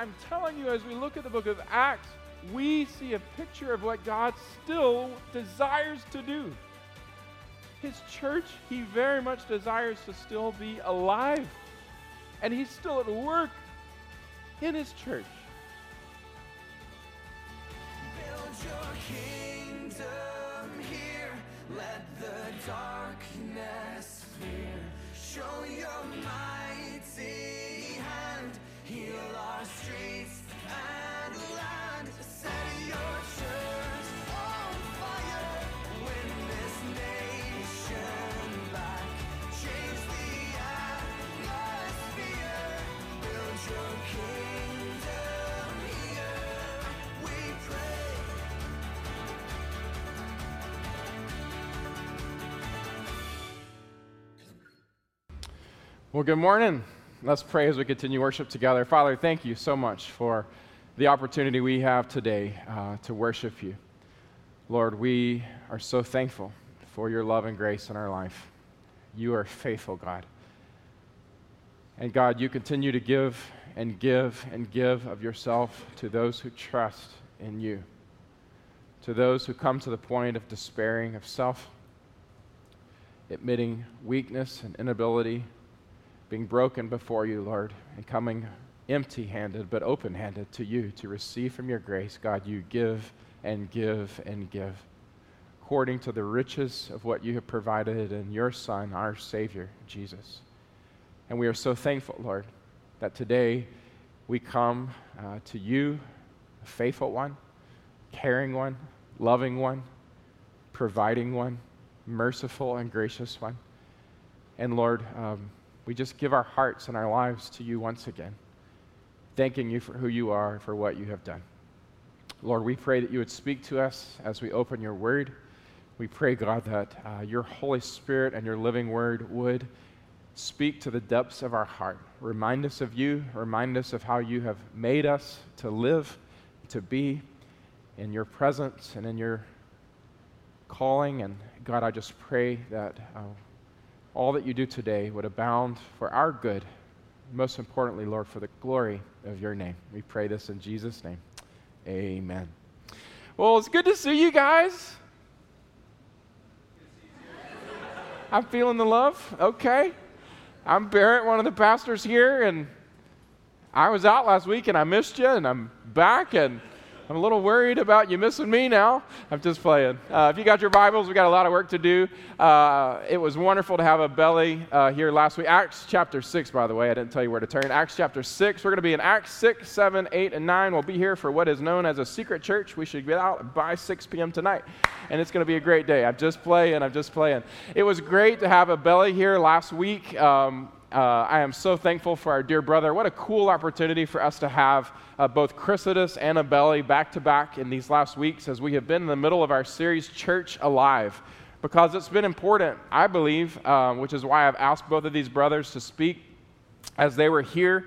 I'm telling you, as we look at the book of Acts, we see a picture of what God still desires to do. His church, he very much desires to still be alive. And he's still at work in his church. Build your kingdom here. Let the darkness fear. Show your mighty hand. Heal our streets and land. Set your church on fire. Win this nation back. Change the atmosphere. Build your kingdom here. We pray. Well, good morning. Let's pray as we continue worship together. Father, thank you so much for the opportunity we have today to worship you. Lord, we are so thankful for your love and grace in our life. You are faithful, God. And God, you continue to give and give and give of yourself to those who trust in you, to those who come to the point of despairing of self, admitting weakness and inability, being broken before you, Lord, and coming empty-handed but open-handed to you to receive from your grace. God, you give and give and give according to the riches of what you have provided in your Son, our Savior, Jesus. And we are so thankful, Lord, that today we come to you, a faithful one, caring one, loving one, providing one, merciful and gracious one. And Lord, we just give our hearts and our lives to you once again, thanking you for who you are, for what you have done. Lord, we pray that you would speak to us as we open your word. We pray, God, that your Holy Spirit and your living word would speak to the depths of our heart. Remind us of you. Remind us of how you have made us to live, to be in your presence and in your calling. And God, I just pray that all that you do today would abound for our good, most importantly, Lord, for the glory of your name. We pray this in Jesus' name. Amen. Well, it's good to see you guys. I'm feeling the love. Okay. I'm Barrett, one of the pastors here, and I was out last week, and I missed you, and I'm back, and I'm a little worried about you missing me now. I'm just playing. If you got your Bibles, we got a lot of work to do. It was wonderful to have Abelly here last week. Acts chapter 6, by the way. I didn't tell you where to turn. Acts chapter 6. We're going to be in Acts 6, 7, 8, and 9. We'll be here for what is known as a secret church. We should get out by 6 p.m. tonight, and it's going to be a great day. I'm just playing. It was great to have Abelly here last week. I am so thankful for our dear brother. What a cool opportunity for us to have both Chrysidas and Abelly back-to-back in these last weeks as we have been in the middle of our series, Church Alive, because it's been important, I believe, which is why I've asked both of these brothers to speak as they were here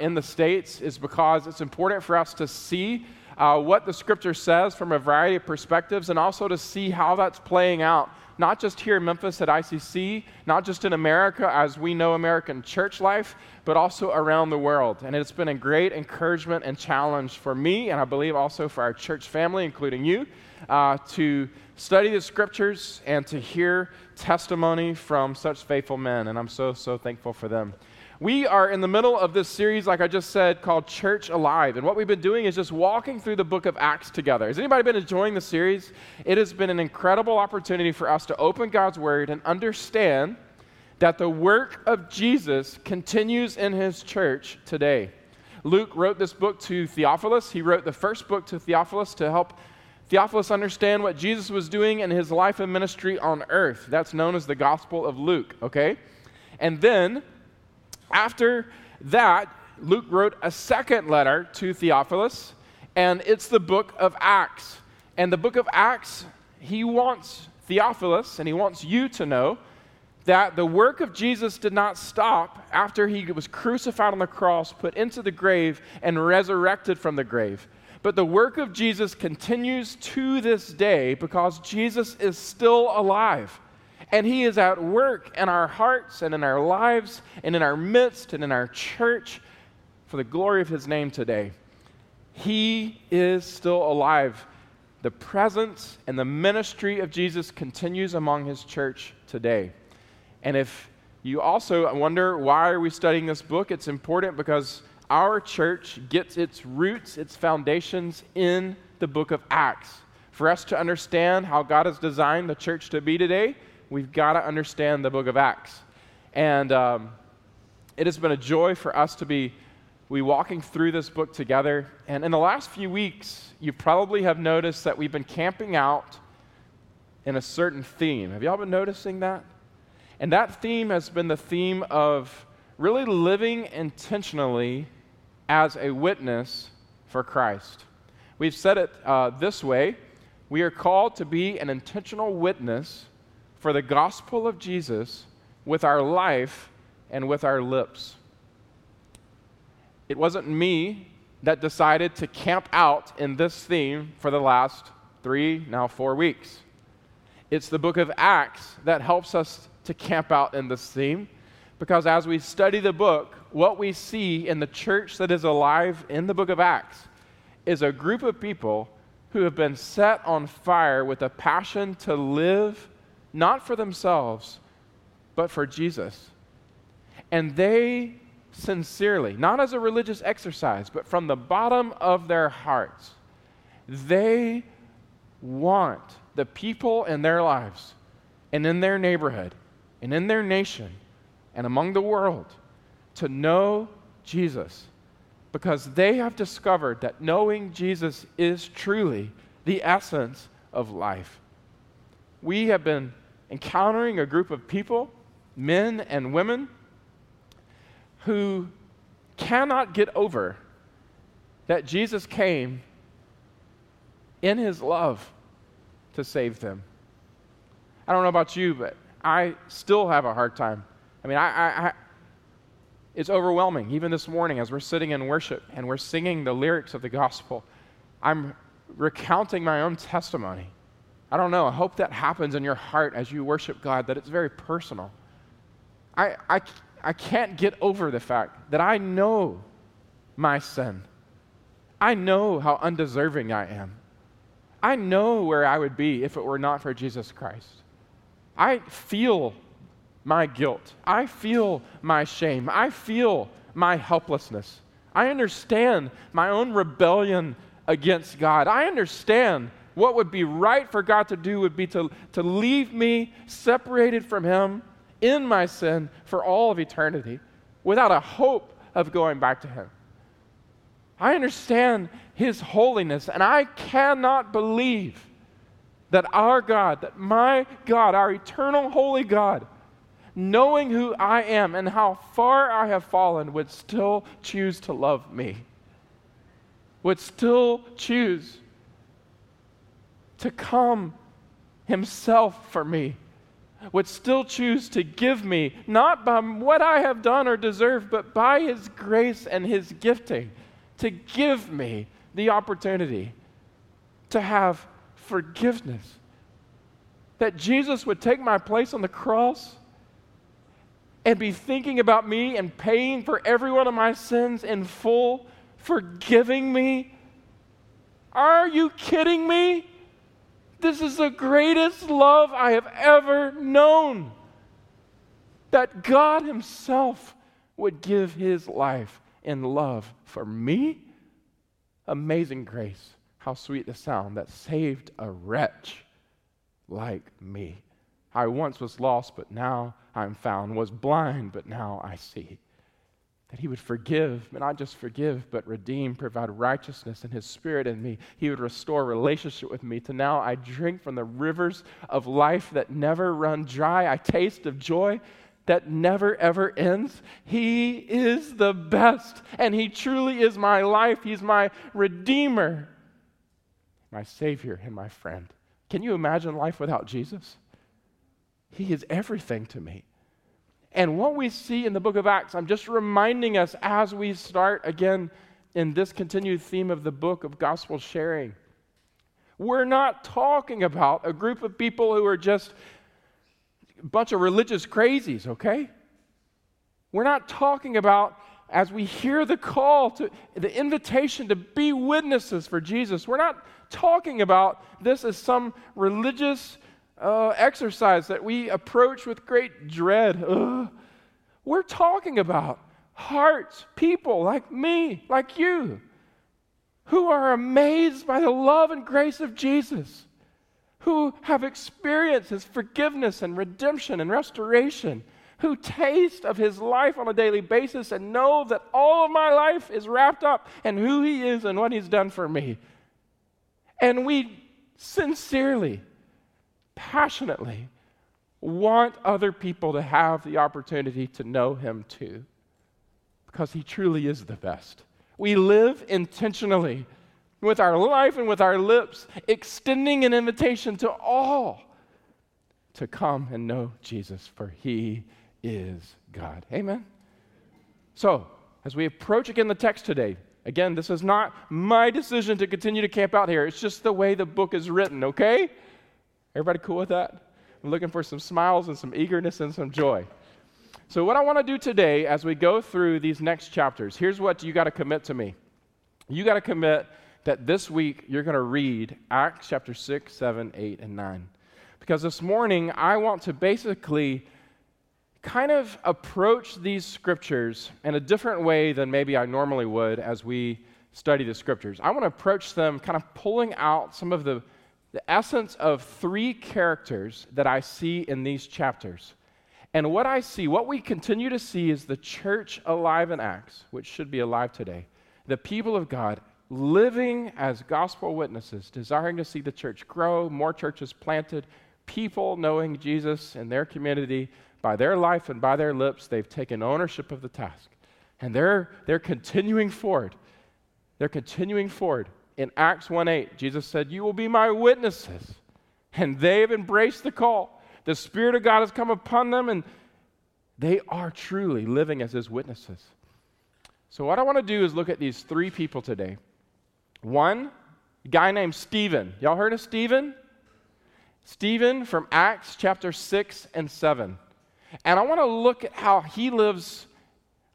in the States, is because it's important for us to see what the Scripture says from a variety of perspectives and also to see how that's playing out. Not just here in Memphis at ICC, not just in America as we know American church life, but also around the world. And it's been a great encouragement and challenge for me, and I believe also for our church family, including you, to study the Scriptures and to hear testimony from such faithful men. And I'm so, so thankful for them. We are in the middle of this series, like I just said, called Church Alive. And what we've been doing is just walking through the book of Acts together. Has anybody been enjoying the series? It has been an incredible opportunity for us to open God's Word and understand that the work of Jesus continues in his church today. Luke wrote this book to Theophilus. He wrote the first book to Theophilus to help Theophilus understand what Jesus was doing in his life and ministry on earth. That's known as the Gospel of Luke, okay? And then, after that, Luke wrote a second letter to Theophilus, and it's the book of Acts. And the book of Acts, he wants Theophilus, and he wants you to know that the work of Jesus did not stop after he was crucified on the cross, put into the grave, and resurrected from the grave. But the work of Jesus continues to this day because Jesus is still alive. And he is at work in our hearts and in our lives and in our midst and in our church for the glory of his name today. He is still alive. The presence and the ministry of Jesus continues among his church today. And if you also wonder why are we studying this book, it's important because our church gets its roots, its foundations in the book of Acts. For us to understand how God has designed the church to be today, we've got to understand the book of Acts. And it has been a joy for us to be walking through this book together. And in the last few weeks, you probably have noticed that we've been camping out in a certain theme. Have y'all been noticing that? And that theme has been the theme of really living intentionally as a witness for Christ. We've said it this way. We are called to be an intentional witness for the gospel of Jesus with our life and with our lips. It wasn't me that decided to camp out in this theme for the last 3, now 4 weeks. It's the book of Acts that helps us to camp out in this theme, because as we study the book, what we see in the church that is alive in the book of Acts is a group of people who have been set on fire with a passion to live not for themselves, but for Jesus. And they sincerely, not as a religious exercise, but from the bottom of their hearts, they want the people in their lives and in their neighborhood and in their nation and among the world to know Jesus, because they have discovered that knowing Jesus is truly the essence of life. We have been encountering a group of people, men and women, who cannot get over that Jesus came in his love to save them. I don't know about you, but I still have a hard time. I mean, it's overwhelming. Even this morning as we're sitting in worship and we're singing the lyrics of the gospel, I'm recounting my own testimony. I don't know. I hope that happens in your heart as you worship God, that it's very personal. I can't get over the fact that I know my sin. I know how undeserving I am. I know where I would be if it were not for Jesus Christ. I feel my guilt. I feel my shame. I feel my helplessness. I understand my own rebellion against God. I understand what would be right for God to do would be to leave me separated from him in my sin for all of eternity without a hope of going back to him. I understand his holiness, and I cannot believe that our God, that my God, our eternal holy God, knowing who I am and how far I have fallen, would still choose to love me, would still choose to come himself for me, would still choose to give me, not by what I have done or deserved, but by his grace and his gifting, to give me the opportunity to have forgiveness. That Jesus would take my place on the cross and be thinking about me and paying for every one of my sins in full, forgiving me. Are you kidding me? This is the greatest love I have ever known, that God himself would give his life in love for me. Amazing grace. How sweet the sound that saved a wretch like me. I once was lost, but now I'm found, was blind, but now I see. That he would forgive, but not just forgive, but redeem, provide righteousness in his spirit in me. He would restore relationship with me to now I drink from the rivers of life that never run dry. I taste of joy that never ever ends. He is the best, and he truly is my life. He's my redeemer, my savior, and my friend. Can you imagine life without Jesus? He is everything to me. And what we see in the book of Acts, I'm just reminding us as we start again in this continued theme of the book of gospel sharing, we're not talking about a group of people who are just a bunch of religious crazies, okay? We're not talking about as we hear the call to the invitation to be witnesses for Jesus, we're not talking about this as some religious exercise that we approach with great dread. We're talking about hearts, people like me, like you, who are amazed by the love and grace of Jesus, who have experienced His forgiveness and redemption and restoration, who taste of His life on a daily basis and know that all of my life is wrapped up in who He is and what He's done for me. And we sincerely, passionately want other people to have the opportunity to know Him too, because He truly is the best. We live intentionally with our life and with our lips, extending an invitation to all to come and know Jesus, for He is God. Amen? So, as we approach again the text today, again, this is not my decision to continue to camp out here. It's just the way the book is written, okay? Everybody cool with that? I'm looking for some smiles and some eagerness and some joy. So what I want to do today as we go through these next chapters, here's what you got to commit to me. You got to commit that this week you're going to read Acts chapter 6, 7, 8, and 9. Because this morning I want to basically kind of approach these scriptures in a different way than maybe I normally would as we study the scriptures. I want to approach them kind of pulling out some of the essence of three characters that I see in these chapters. And what I see, what we continue to see, is the church alive in Acts, which should be alive today. The people of God living as gospel witnesses, desiring to see the church grow, more churches planted, people knowing Jesus in their community. By their life and by their lips, they've taken ownership of the task. And they're continuing forward. They're continuing forward. In Acts 1:8, Jesus said, "You will be my witnesses." And they have embraced the call. The Spirit of God has come upon them, and they are truly living as His witnesses. So what I want to do is look at these three people today. One, a guy named Stephen. Y'all heard of Stephen? Stephen from Acts chapter 6 and 7. And I want to look at how he lives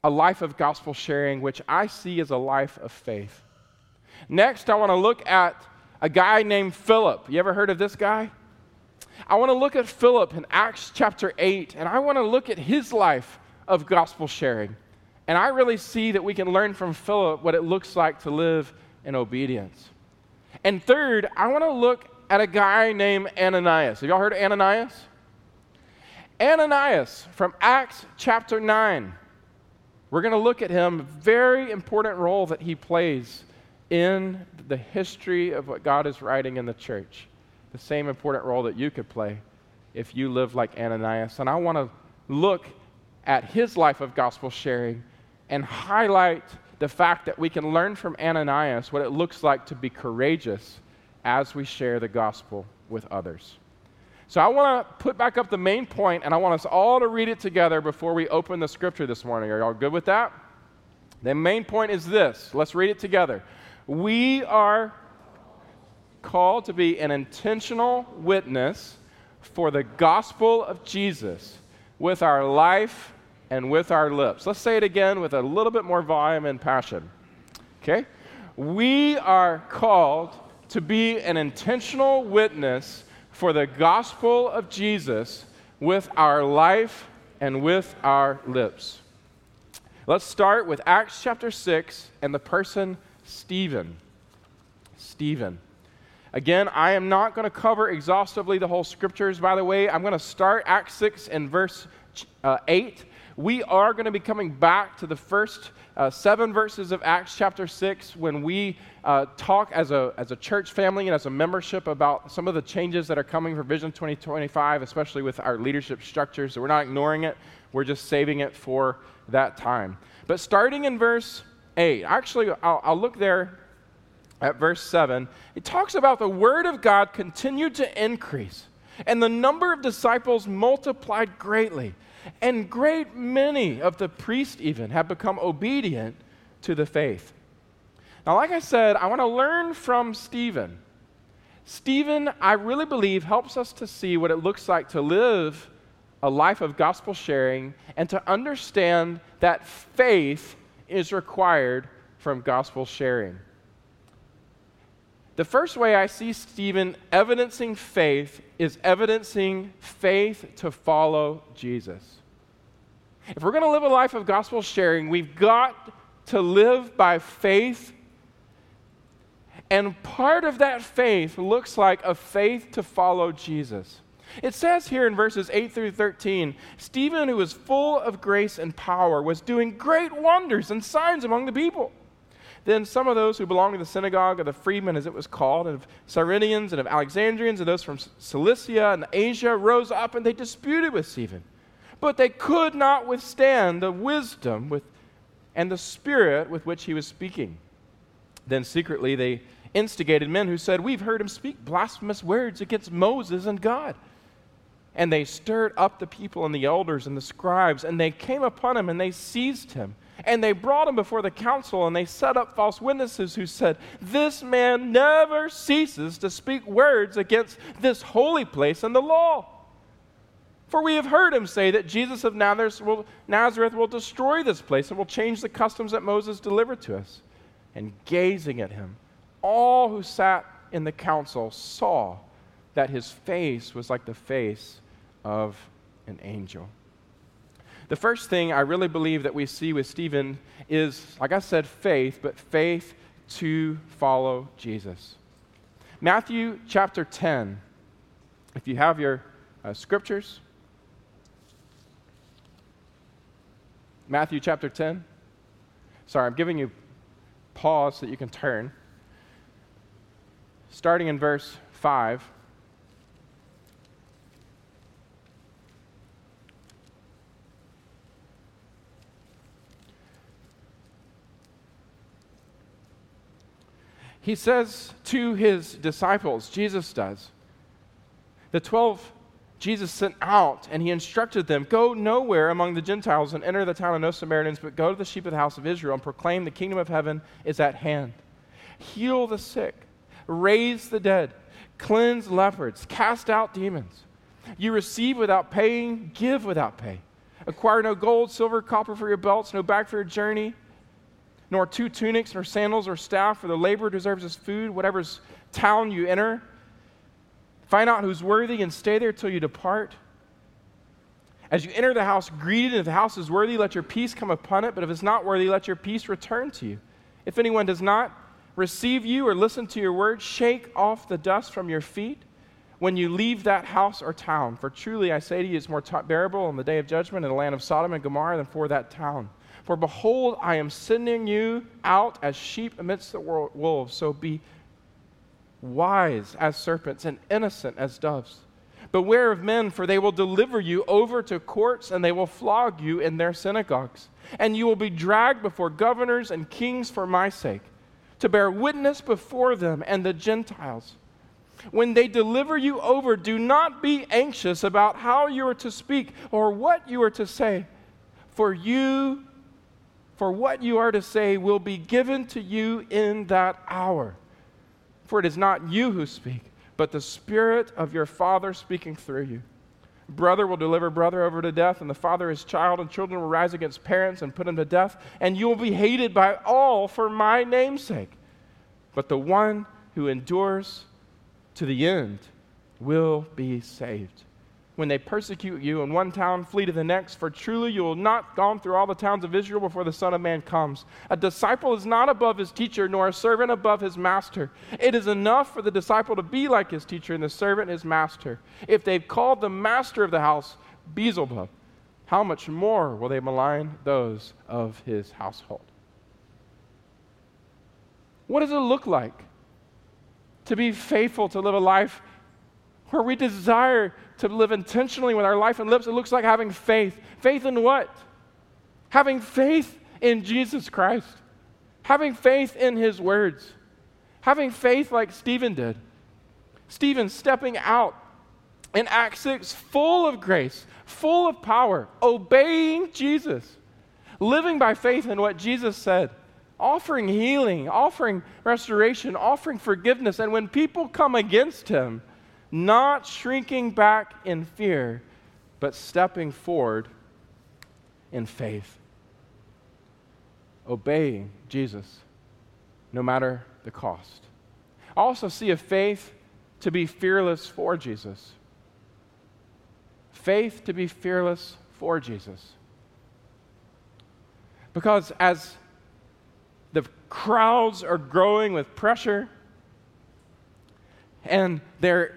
a life of gospel sharing, which I see as a life of faith. Next, I want to look at a guy named Philip. You ever heard of this guy? I want to look at Philip in Acts chapter 8, and I want to look at his life of gospel sharing. And I really see that we can learn from Philip what it looks like to live in obedience. And third, I want to look at a guy named Ananias. Have y'all heard of Ananias? Ananias from Acts chapter 9. We're going to look at him, very important role that he plays in the history of what God is writing in the church. The same important role that you could play if you live like Ananias. And I want to look at his life of gospel sharing and highlight the fact that we can learn from Ananias what it looks like to be courageous as we share the gospel with others. So I want to put back up the main point, and I want us all to read it together before we open the scripture this morning. Are y'all good with that? The main point is this. Let's read it together. We are called to be an intentional witness for the gospel of Jesus with our life and with our lips. Let's say it again with a little bit more volume and passion. Okay? We are called to be an intentional witness for the gospel of Jesus with our life and with our lips. Let's start with Acts chapter 6 and the person Stephen. Stephen. Again, I am not going to cover exhaustively the whole scriptures, by the way. I'm going to start Acts 6 and verse 8. We are going to be coming back to the first 7 verses of Acts chapter 6 when we talk as a church family and as a membership about some of the changes that are coming for Vision 2025, especially with our leadership structure. So we're not ignoring it. We're just saving it for that time. But starting in verse 8, actually, I'll look there at verse 7. It talks about the word of God continued to increase, and the number of disciples multiplied greatly. And great many of the priests even have become obedient to the faith. Now, like I said, I want to learn from Stephen. Stephen, I really believe, helps us to see what it looks like to live a life of gospel sharing and to understand that faith is required from gospel sharing. The first way I see Stephen evidencing faith is evidencing faith to follow Jesus. If we're going to live a life of gospel sharing, we've got to live by faith. And part of that faith looks like a faith to follow Jesus. It says here in verses 8 through 13, Stephen, who was full of grace and power, was doing great wonders and signs among the people. Then some of those who belonged to the synagogue of the Freedmen, as it was called, and of Cyrenians and of Alexandrians and those from Cilicia and Asia rose up and they disputed with Stephen. But they could not withstand the wisdom and the spirit with which he was speaking. Then secretly they instigated men who said, "We've heard him speak blasphemous words against Moses and God." And they stirred up the people and the elders and the scribes, and they came upon him and they seized him. And they brought him before the council, and they set up false witnesses who said, "This man never ceases to speak words against this holy place and the law. For we have heard him say that Jesus of Nazareth will destroy this place and will change the customs that Moses delivered to us." And gazing at him, all who sat in the council saw that his face was like the face of an angel. The first thing I really believe that we see with Stephen is, like I said, faith, but faith to follow Jesus. Matthew chapter 10, if you have your scriptures, Matthew chapter 10. Sorry, I'm giving you pause so that you can turn. Starting in verse 5. He says to his disciples, Jesus does, the 12 Jesus sent out, and he instructed them, "Go nowhere among the Gentiles and enter the town of no Samaritans, but go to the sheep of the house of Israel and proclaim the kingdom of heaven is at hand. Heal the sick, raise the dead, cleanse lepers, cast out demons. You receive without paying, give without pay. Acquire no gold, silver, copper for your belts, no bag for your journey, nor two tunics, nor sandals, or staff, for the laborer deserves his food. Whatever town you enter, find out who's worthy and stay there till you depart. As you enter the house, greet it. If the house is worthy, let your peace come upon it. But if it's not worthy, let your peace return to you. If anyone does not receive you or listen to your words, shake off the dust from your feet when you leave that house or town. For truly I say to you, it's more bearable on the day of judgment in the land of Sodom and Gomorrah than for that town. For behold, I am sending you out as sheep amidst the wolves, so be wise as serpents and innocent as doves. Beware of men, for they will deliver you over to courts, and they will flog you in their synagogues. And you will be dragged before governors and kings for my sake, to bear witness before them and the Gentiles. When they deliver you over, do not be anxious about how you are to speak or what you are to say, for what you are to say will be given to you in that hour. For it is not you who speak, but the Spirit of your Father speaking through you. Brother will deliver brother over to death, and the father his child, and children will rise against parents and put them to death, and you will be hated by all for my name's sake. But the one who endures to the end will be saved. When they persecute you in one town, flee to the next, for truly you will not gone through all the towns of Israel before the Son of Man comes. A disciple is not above his teacher, nor a servant above his master. It is enough for the disciple to be like his teacher and the servant his master. If they've called the master of the house Beelzebub, how much more will they malign those of his household?" What does it look like to be faithful, to live a life where we desire to live intentionally with our life and lips? It looks like having faith. Faith in what? Having faith in Jesus Christ. Having faith in his words. Having faith like Stephen did. Stephen stepping out in Acts 6, full of grace, full of power, obeying Jesus, living by faith in what Jesus said, offering healing, offering restoration, offering forgiveness. And when people come against him, not shrinking back in fear, but stepping forward in faith. obeying Jesus, no matter the cost. I also see a faith to be fearless for Jesus. Faith to be fearless for Jesus. Because as the crowds are growing with pressure and they're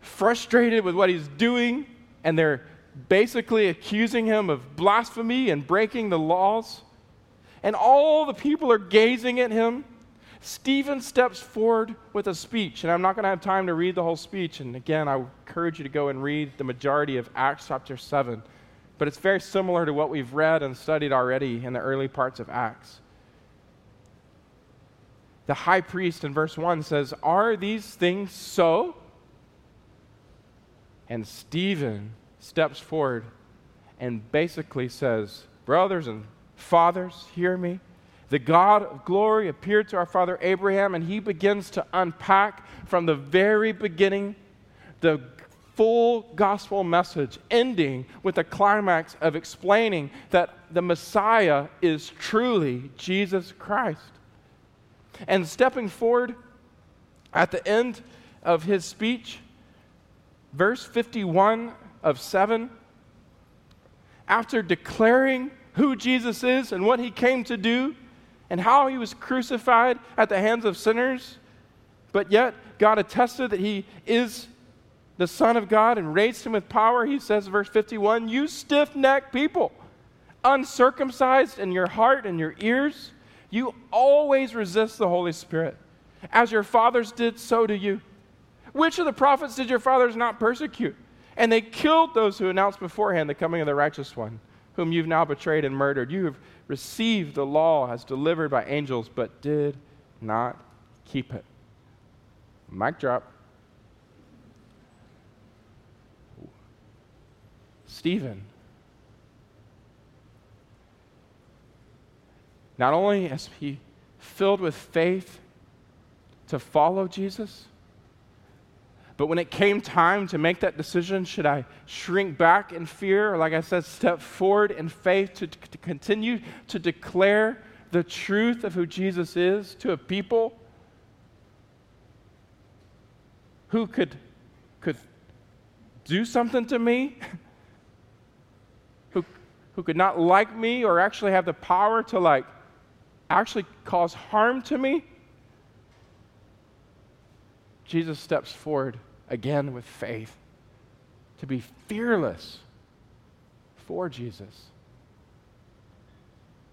frustrated with what he's doing and they're basically accusing him of blasphemy and breaking the laws, and all the people are gazing at him, Stephen steps forward with a speech, and I'm not going to have time to read the whole speech, and again, I encourage you to go and read the majority of Acts chapter 7, but it's very similar to what we've read and studied already in the early parts of Acts. The high priest in verse 1 says, "Are these things so?" And Stephen steps forward and basically says, "Brothers and fathers, hear me. The God of glory appeared to our father Abraham," and he begins to unpack from the very beginning the full gospel message, ending with a climax of explaining that the Messiah is truly Jesus Christ. And stepping forward at the end of his speech, verse 51 of 7, after declaring who Jesus is and what he came to do and how he was crucified at the hands of sinners, but yet God attested that he is the Son of God and raised him with power, he says, verse 51, "You stiff-necked people, uncircumcised in your heart and your ears, you always resist the Holy Spirit. As your fathers did, so do you. Which of the prophets did your fathers not persecute? And they killed those who announced beforehand the coming of the righteous one, whom you've now betrayed and murdered. You have received the law as delivered by angels, but did not keep it." Mic drop. Stephen not only is he filled with faith to follow Jesus, but when it came time to make that decision, should I shrink back in fear, or like I said, step forward in faith to continue to declare the truth of who Jesus is to a people who could do something to me, who could not like me or actually have the power to actually cause harm to me? Jesus steps forward again with faith to be fearless for Jesus.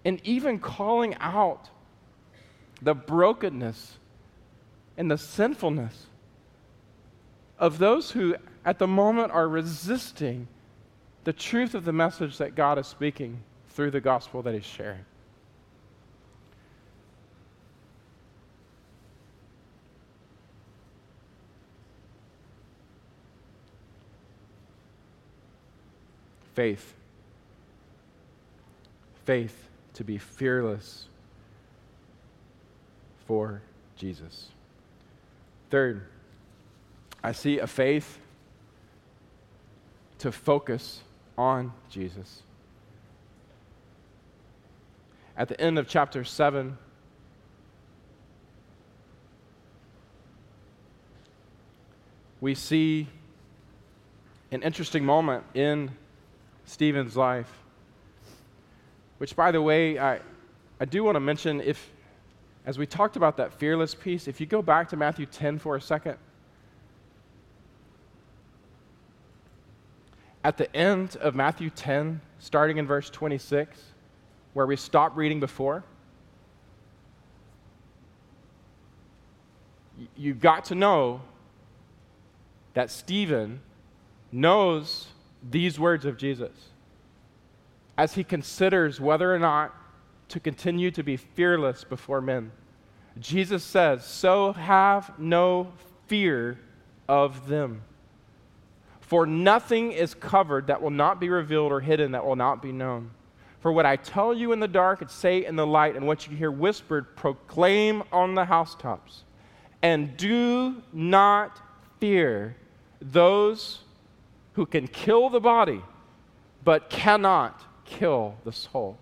And even calling out the brokenness and the sinfulness of those who at the moment are resisting the truth of the message that God is speaking through the gospel that he's sharing. Faith. Faith to be fearless for Jesus. Third, I see a faith to focus on Jesus. At the end of chapter 7, we see an interesting moment in Stephen's life, which, by the way, I do want to mention, as we talked about that fearless piece, if you go back to Matthew 10 for a second, at the end of Matthew 10, starting in verse 26, where we stopped reading before, you got to know that Stephen knows these words of Jesus as he considers whether or not to continue to be fearless before men. Jesus says, "So have no fear of them, for nothing is covered that will not be revealed, or hidden that will not be known. For what I tell you in the dark, say in the light, and what you hear whispered, proclaim on the housetops. And do not fear those who can kill the body, but cannot kill the soul.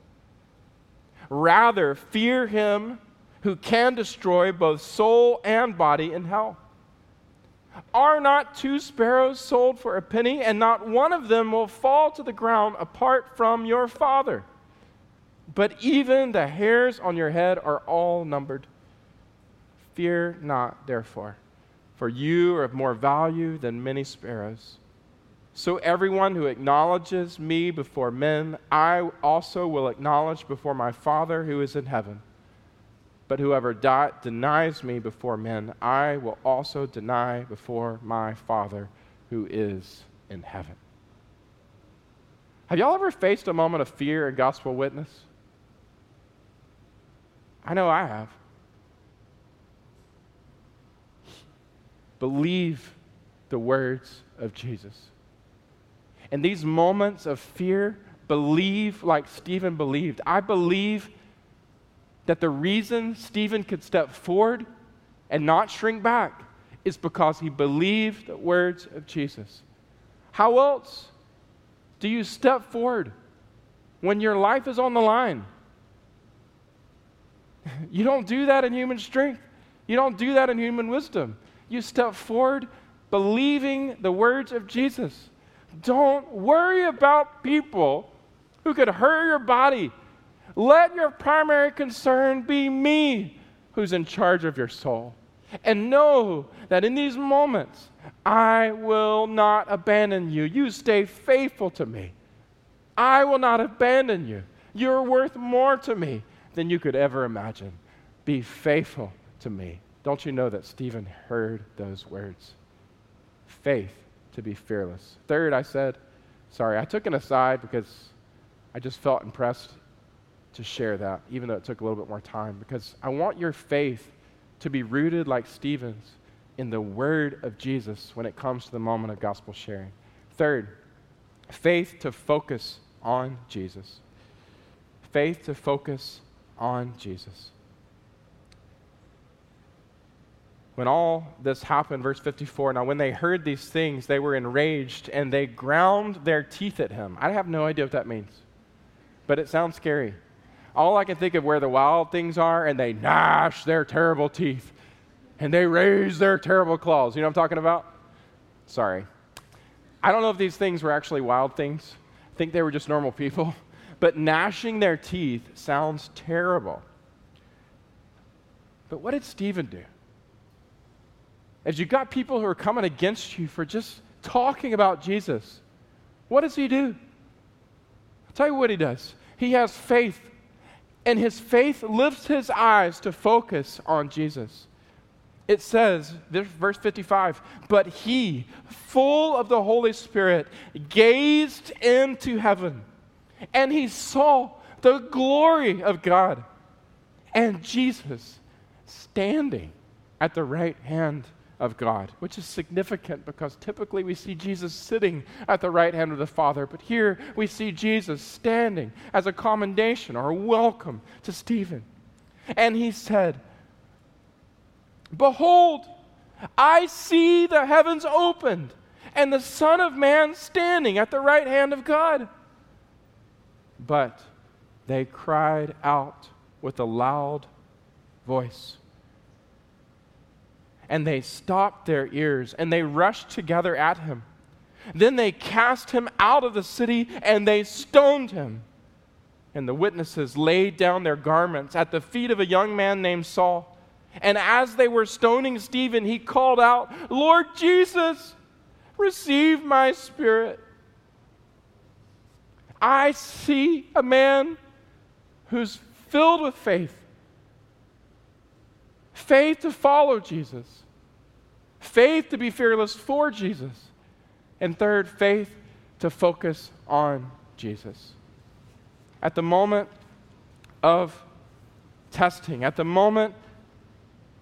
Rather, fear him who can destroy both soul and body in hell. Are not two sparrows sold for a penny, and not one of them will fall to the ground apart from your Father? But even the hairs on your head are all numbered. Fear not, therefore, for you are of more value than many sparrows. So everyone who acknowledges me before men, I also will acknowledge before my Father who is in heaven. But whoever denies me before men, I will also deny before my Father who is in heaven. Have y'all ever faced a moment of fear in gospel witness? I know I have. Believe the words of Jesus. In these moments of fear, believe like Stephen believed. I believe that the reason Stephen could step forward and not shrink back is because he believed the words of Jesus. How else do you step forward when your life is on the line? You don't do that in human strength. You don't do that in human wisdom. You step forward believing the words of Jesus. Don't worry about people who could hurt your body. Let your primary concern be me, who's in charge of your soul. And know that in these moments, I will not abandon you. You stay faithful to me. I will not abandon you. You're worth more to me than you could ever imagine. Be faithful to me. Don't you know that Stephen heard those words? Faith to be fearless. Third, I took an aside because I just felt impressed to share that, even though it took a little bit more time, because I want your faith to be rooted like Stephen's in the word of Jesus when it comes to the moment of gospel sharing. Third, faith to focus on Jesus. Faith to focus on Jesus. When all this happened, verse 54, now when they heard these things, they were enraged and they ground their teeth at him. I have no idea what that means, but it sounds scary. All I can think of where the wild things are, and they gnash their terrible teeth, and they raise their terrible claws. You know what I'm talking about? Sorry. I don't know if these things were actually wild things. I think they were just normal people. But gnashing their teeth sounds terrible. But what did Stephen do? As you got people who are coming against you for just talking about Jesus, what does he do? I'll tell you what he does. He has faith. And his faith lifts his eyes to focus on Jesus. It says, this verse 55, but he, full of the Holy Spirit, gazed into heaven, and he saw the glory of God and Jesus standing at the right hand of God, which is significant because typically we see Jesus sitting at the right hand of the Father, but here we see Jesus standing as a commendation or a welcome to Stephen. And he said, behold, I see the heavens opened and the Son of Man standing at the right hand of God. But they cried out with a loud voice. And they stopped their ears, and they rushed together at him. Then they cast him out of the city, and they stoned him. And the witnesses laid down their garments at the feet of a young man named Saul. And as they were stoning Stephen, he called out, Lord Jesus, receive my spirit. I see a man who's filled with faith. Faith to follow Jesus. Faith to be fearless for Jesus. And third, faith to focus on Jesus. At the moment of testing, at the moment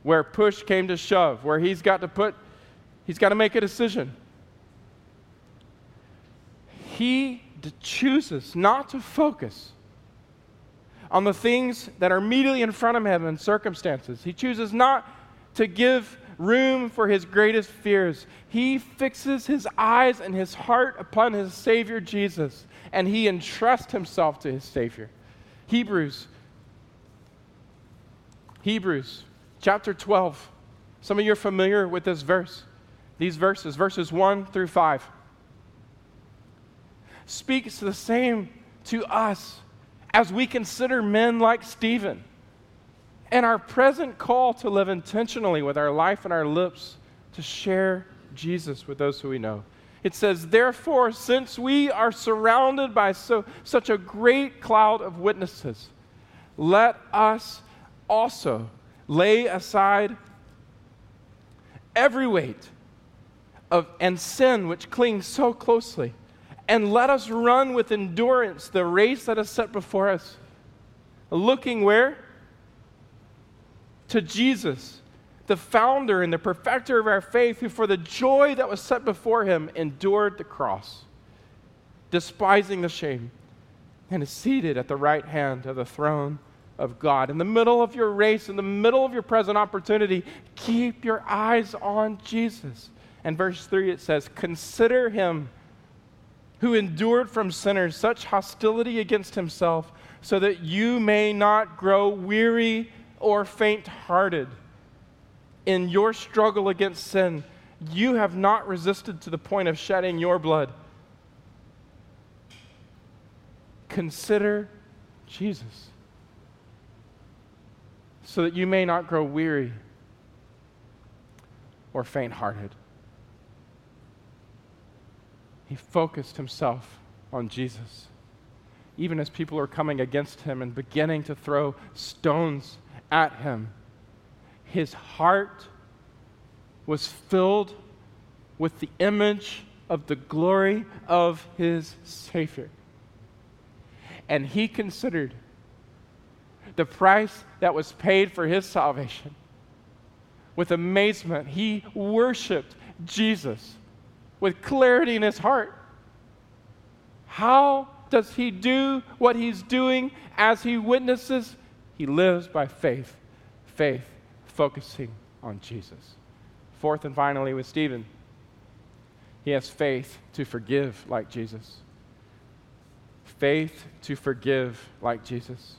where push came to shove, where he's got to make a decision, he chooses not to focus on the things that are immediately in front of him and circumstances. He chooses not to give room for his greatest fears. He fixes his eyes and his heart upon his Savior Jesus, and he entrusts himself to his Savior. Hebrews Hebrews chapter 12. Some of you are familiar with this verse. These verses, verses 1 through 5, speaks the same to us as we consider men like Stephen and our present call to live intentionally with our life and our lips to share Jesus with those who we know. It says, therefore, since we are surrounded by such a great cloud of witnesses, let us also lay aside every weight and sin which clings so closely, and let us run with endurance the race that is set before us, looking where? To Jesus, the founder and the perfecter of our faith, who for the joy that was set before him endured the cross, despising the shame, and is seated at the right hand of the throne of God. In the middle of your race, in the middle of your present opportunity, keep your eyes on Jesus. And verse 3, it says, consider him who endured from sinners such hostility against himself, so that you may not grow weary or faint-hearted. In your struggle against sin, you have not resisted to the point of shedding your blood. Consider Jesus, so that you may not grow weary or faint-hearted. He focused himself on Jesus, even as people are coming against him and beginning to throw stones at him. His heart was filled with the image of the glory of his Savior. And he considered the price that was paid for his salvation. With amazement, he worshiped Jesus with clarity in his heart. How does he do what he's doing as he witnesses? He lives by faith. Faith focusing on Jesus. Fourth and finally, with Stephen, he has faith to forgive like Jesus. Faith to forgive like Jesus.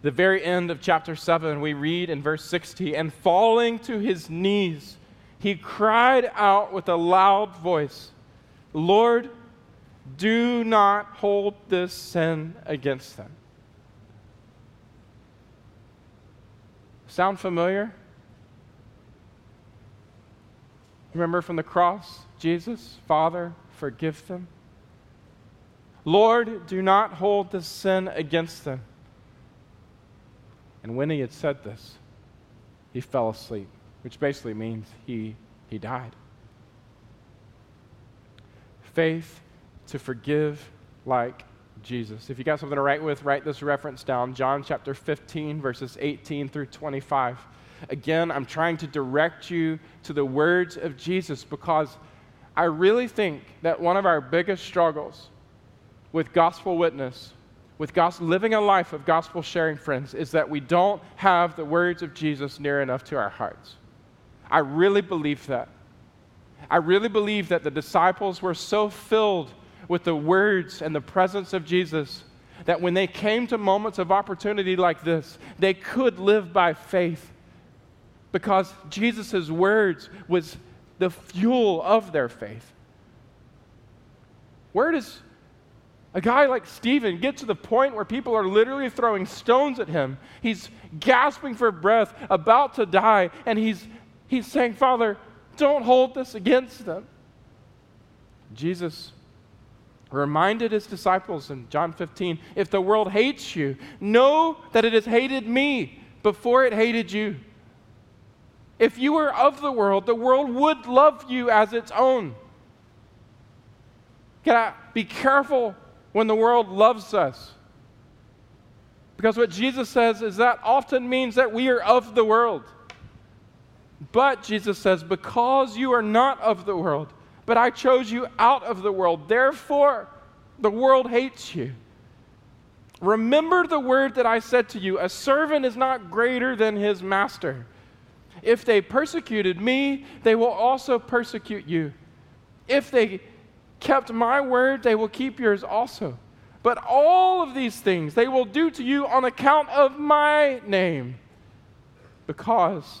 The very end of chapter 7, we read in verse 60, and falling to his knees, he cried out with a loud voice, Lord, do not hold this sin against them. Sound familiar? Remember from the cross, Jesus, Father, forgive them. Lord, do not hold this sin against them. And when he had said this, he fell asleep, which basically means he died. Faith to forgive like Jesus. If you got something to write with, write this reference down. John chapter 15, verses 18 through 25. Again, I'm trying to direct you to the words of Jesus, because I really think that one of our biggest struggles with gospel witness, with living a life of gospel sharing, friends, is that we don't have the words of Jesus near enough to our hearts. I really believe that. I really believe that the disciples were so filled with the words and the presence of Jesus that when they came to moments of opportunity like this, they could live by faith, because Jesus' words was the fuel of their faith. Where does a guy like Stephen get to the point where people are literally throwing stones at him? He's gasping for breath, about to die, and he's saying, Father, don't hold this against them. Jesus reminded his disciples in John 15, if the world hates you, know that it has hated me before it hated you. If you were of the world would love you as its own. Gotta be careful when the world loves us, because what Jesus says is that often means that we are of the world. But Jesus says, because you are not of the world, but I chose you out of the world, therefore the world hates you. Remember the word that I said to you, a servant is not greater than his master. If they persecuted me, they will also persecute you. If they kept my word, they will keep yours also. But all of these things they will do to you on account of my name, because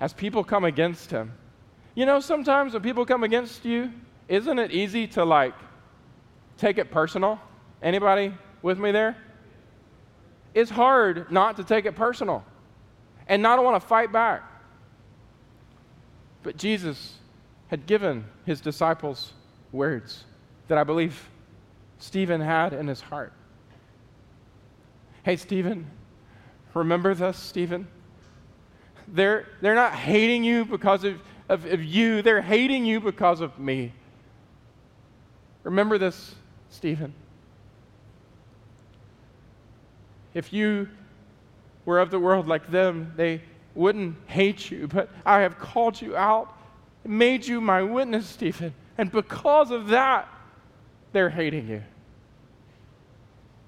as people come against him, you know, sometimes when people come against you, isn't it easy to take it personal? Anybody with me there? It's hard not to take it personal and not want to fight back. But Jesus had given his disciples words that I believe Stephen had in his heart. Hey, Stephen, remember this, Stephen. They're not hating you because of you. They're hating you because of me. Remember this, Stephen. If you were of the world like them, they wouldn't hate you. But I have called you out, made you my witness, Stephen. And because of that, they're hating you.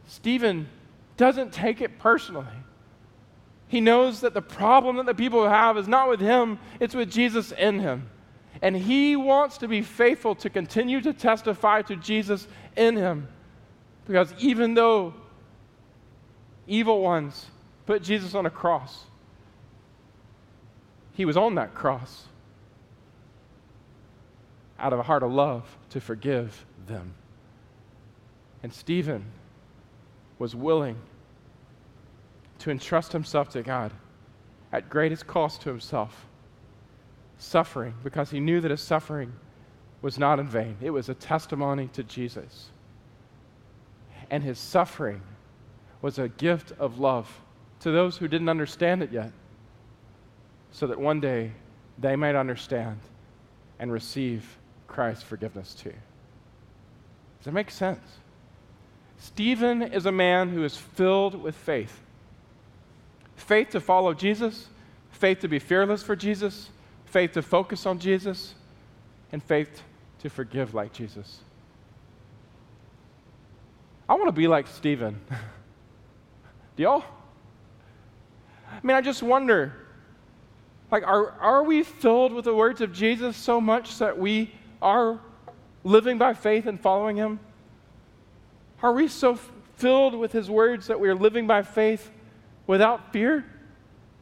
Stephen doesn't take it personally. He knows that the problem that the people have is not with him, it's with Jesus in him. And he wants to be faithful to continue to testify to Jesus in him. Because even though evil ones put Jesus on a cross, he was on that cross out of a heart of love to forgive them. And Stephen was willing to entrust himself to God at greatest cost to himself, suffering, because he knew that his suffering was not in vain. It was a testimony to Jesus. And his suffering was a gift of love to those who didn't understand it yet, so that one day they might understand and receive Christ's forgiveness too. Does that make sense? Stephen is a man who is filled with faith. Faith to follow Jesus, faith to be fearless for Jesus, faith to focus on Jesus, and faith to forgive like Jesus. I want to be like Stephen. Do y'all? I mean, I just wonder, are we filled with the words of Jesus so much that we are living by faith and following him? Are we so filled with his words that we are living by faith without fear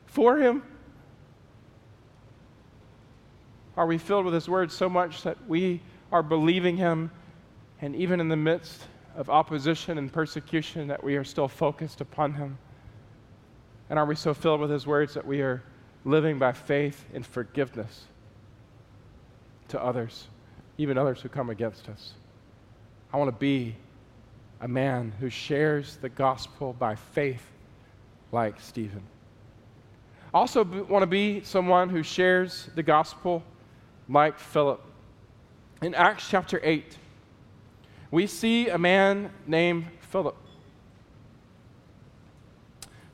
for him? Are we filled with his word so much that we are believing him, and even in the midst of opposition and persecution, that we are still focused upon him? And are we so filled with his words that we are living by faith in forgiveness to others, even others who come against us? I want to be a man who shares the gospel by faith like Stephen. I also want to be someone who shares the gospel like Philip. In Acts chapter 8, we see a man named Philip.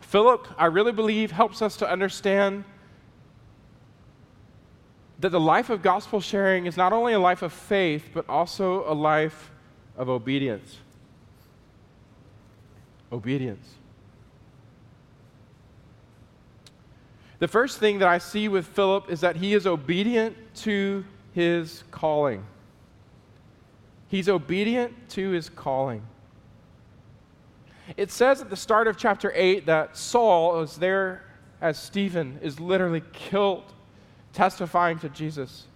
Philip, I really believe, helps us to understand that the life of gospel sharing is not only a life of faith, but also a life of obedience. Obedience. The first thing that I see with Philip is that he is obedient to his calling. He's obedient to his calling. It says at the start of chapter 8 that Saul is there as Stephen is literally killed, testifying to Jesus.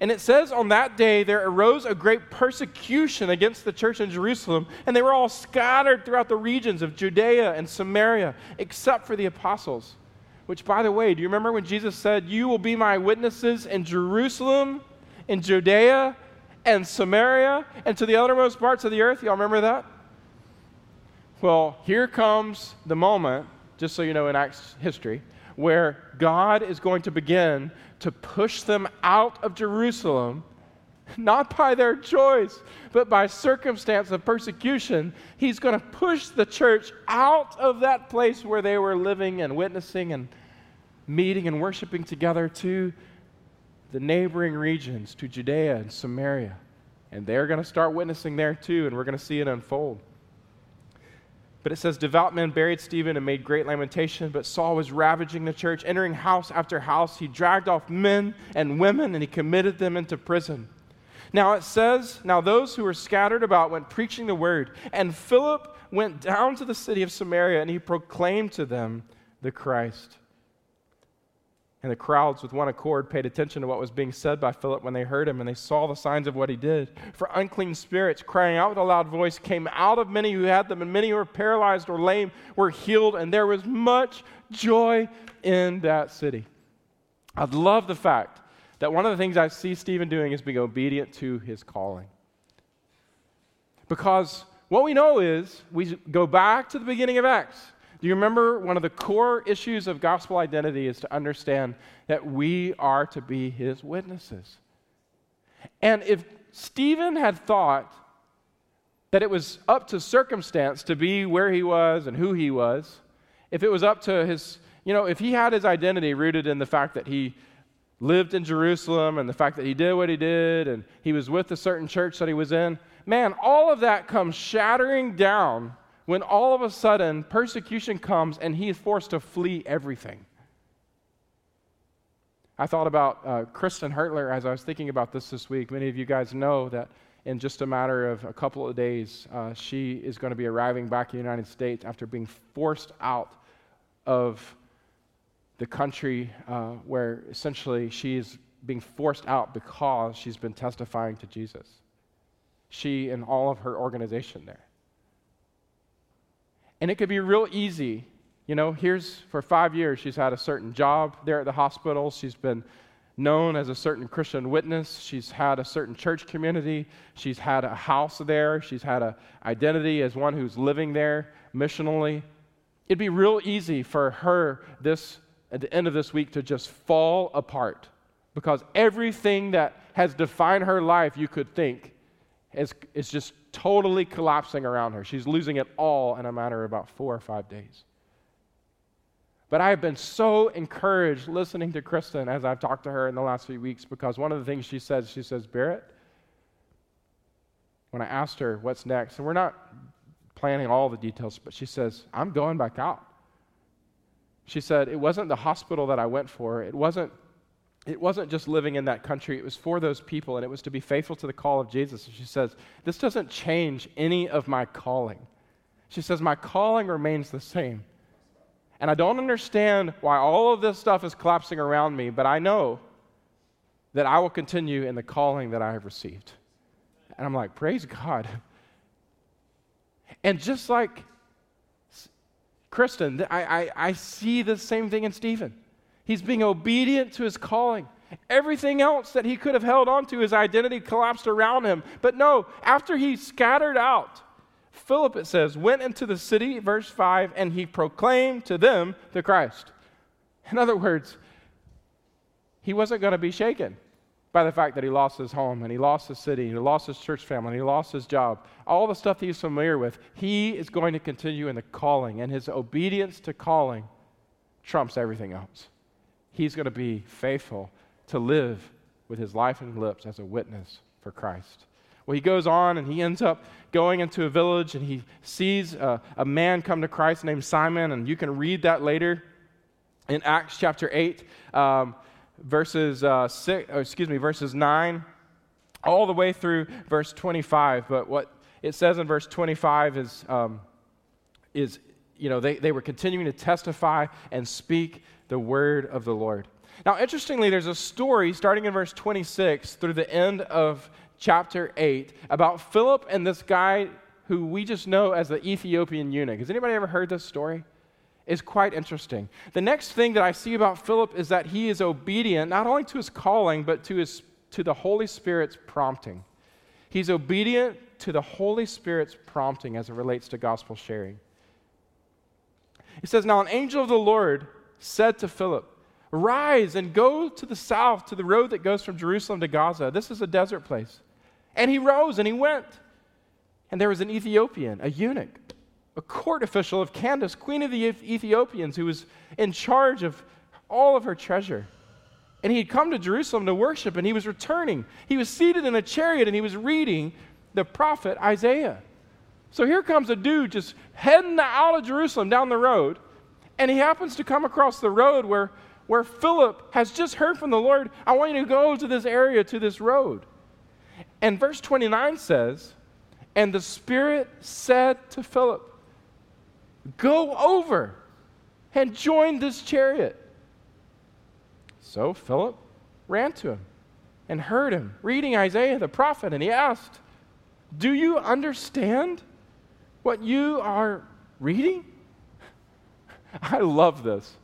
And it says on that day there arose a great persecution against the church in Jerusalem, and they were all scattered throughout the regions of Judea and Samaria, except for the apostles. Which, by the way, do you remember when Jesus said, "You will be my witnesses in Jerusalem, in Judea, and Samaria, and to the uttermost parts of the earth"? Y'all remember that? Well, here comes the moment, just so you know in Acts history, where God is going to begin to push them out of Jerusalem not by their choice, but by circumstance of persecution. He's going to push the church out of that place where they were living and witnessing and meeting and worshiping together to the neighboring regions, to Judea and Samaria. And they're going to start witnessing there too, and we're going to see it unfold. But it says, devout men buried Stephen and made great lamentation, but Saul was ravaging the church, entering house after house. He dragged off men and women, and he committed them into prison. Now it says, now those who were scattered about went preaching the word, and Philip went down to the city of Samaria, and he proclaimed to them the Christ. And the crowds with one accord paid attention to what was being said by Philip when they heard him, and they saw the signs of what he did. For unclean spirits, crying out with a loud voice, came out of many who had them, and many who were paralyzed or lame were healed, and there was much joy in that city. I love the fact that one of the things I see Stephen doing is being obedient to his calling. Because what we know is, we go back to the beginning of Acts. Do you remember one of the core issues of gospel identity is to understand that we are to be his witnesses? And if Stephen had thought that it was up to circumstance to be where he was and who he was, if it was up to his, if he had his identity rooted in the fact that he lived in Jerusalem and the fact that he did what he did and he was with a certain church that he was in, man, all of that comes shattering down when all of a sudden persecution comes and he is forced to flee everything. I thought about Kristen Hurtler as I was thinking about this week. Many of you guys know that in just a matter of a couple of days, she is going to be arriving back in the United States after being forced out of the country where essentially she is being forced out because she's been testifying to Jesus. She and all of her organization there. And it could be real easy. Here's for 5 years, she's had a certain job there at the hospital. She's been known as a certain Christian witness. She's had a certain church community. She's had a house there. She's had an identity as one who's living there missionally. It'd be real easy for her at the end of this week to just fall apart because everything that has defined her life, you could think, is just totally collapsing around her. She's losing it all in a matter of about 4 or 5 days. But I have been so encouraged listening to Kristen as I've talked to her in the last few weeks because one of the things she says, Barrett, when I asked her what's next, and we're not planning all the details, but she says, I'm going back out. She said, it wasn't the hospital that I went for. It wasn't just living in that country. It was for those people, and it was to be faithful to the call of Jesus. And she says, this doesn't change any of my calling. She says, my calling remains the same. And I don't understand why all of this stuff is collapsing around me, but I know that I will continue in the calling that I have received. And I'm like, praise God. And just like Kristen, I see the same thing in Stephen. He's being obedient to his calling. Everything else that he could have held on to, his identity collapsed around him. But no, after he scattered out, Philip, it says, went into the city, verse 5, and he proclaimed to them the Christ. In other words, he wasn't going to be shaken by the fact that he lost his home, and he lost his city, and he lost his church family, and he lost his job. All the stuff that he's familiar with, he is going to continue in the calling, and his obedience to calling trumps everything else. He's going to be faithful to live with his life and lips as a witness for Christ. Well, he goes on and he ends up going into a village and he sees a man come to Christ named Simon, and you can read that later in Acts chapter 8, verses 9 all the way through verse 25. But what it says in verse 25 is they were continuing to testify and speak the word of the Lord. Now, interestingly, there's a story starting in verse 26 through the end of chapter 8 about Philip and this guy who we just know as the Ethiopian eunuch. Has anybody ever heard this story? It's quite interesting. The next thing that I see about Philip is that he is obedient not only to his calling, but to the Holy Spirit's prompting. He's obedient to the Holy Spirit's prompting as it relates to gospel sharing. It says, now an angel of the Lord said to Philip, Rise and go to the south, to the road that goes from Jerusalem to Gaza. This is a desert place. And he rose and he went. And there was an Ethiopian, a eunuch, a court official of Candace, queen of the Ethiopians, who was in charge of all of her treasure. And he had come to Jerusalem to worship, and he was returning. He was seated in a chariot, and he was reading the prophet Isaiah. So here comes a dude just heading out of Jerusalem down the road, and he happens to come across the road where Philip has just heard from the Lord, I want you to go to this area, to this road. And verse 29 says, and the Spirit said to Philip, go over and join this chariot. So Philip ran to him and heard him reading Isaiah the prophet, and he asked, do you understand what you are reading? I love this,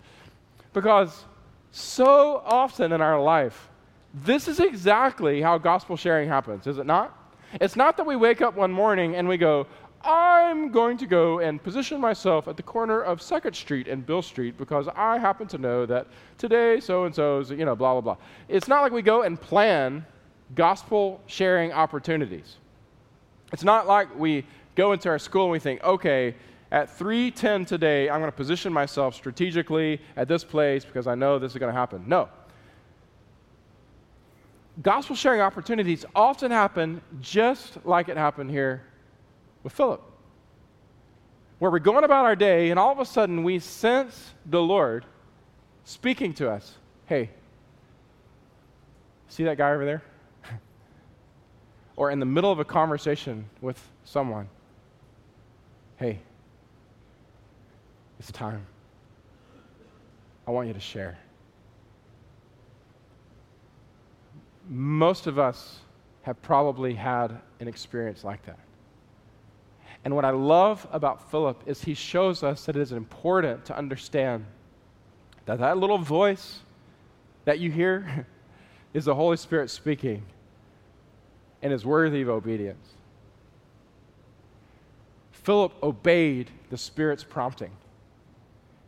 because so often in our life, this is exactly how gospel sharing happens, is it not? It's not that we wake up one morning and we go, I'm going to go and position myself at the corner of 2nd Street and Bill Street because I happen to know that today so-and-so's, blah, blah, blah. It's not like we go and plan gospel sharing opportunities. It's not like we go into our school and we think, okay, at 3:10 today, I'm going to position myself strategically at this place because I know this is going to happen. No. Gospel sharing opportunities often happen just like it happened here with Philip, where we're going about our day, and all of a sudden we sense the Lord speaking to us. Hey, see that guy over there? Or in the middle of a conversation with someone, hey, it's time. I want you to share. Most of us have probably had an experience like that. And what I love about Philip is he shows us that it is important to understand that that little voice that you hear is the Holy Spirit speaking and is worthy of obedience. Philip obeyed the Spirit's prompting.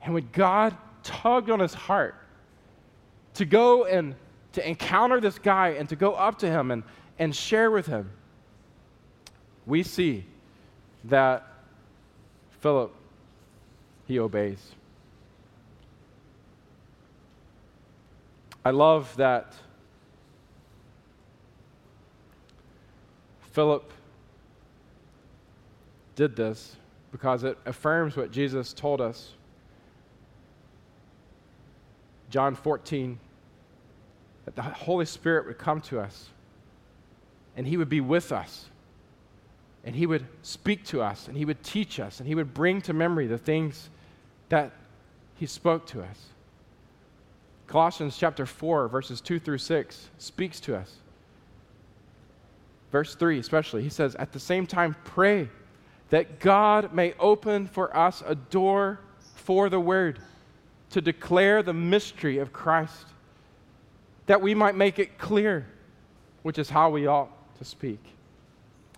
And when God tugged on his heart to go and to encounter this guy and to go up to him and share with him, we see that Philip, he obeys. I love that Philip did this because it affirms what Jesus told us. John 14, that the Holy Spirit would come to us and he would be with us. And he would speak to us, and he would teach us, and he would bring to memory the things that he spoke to us. Colossians chapter 4, verses 2 through 6 speaks to us. Verse 3 especially, he says, at the same time, pray that God may open for us a door for the word to declare the mystery of Christ, that we might make it clear, which is how we ought to speak.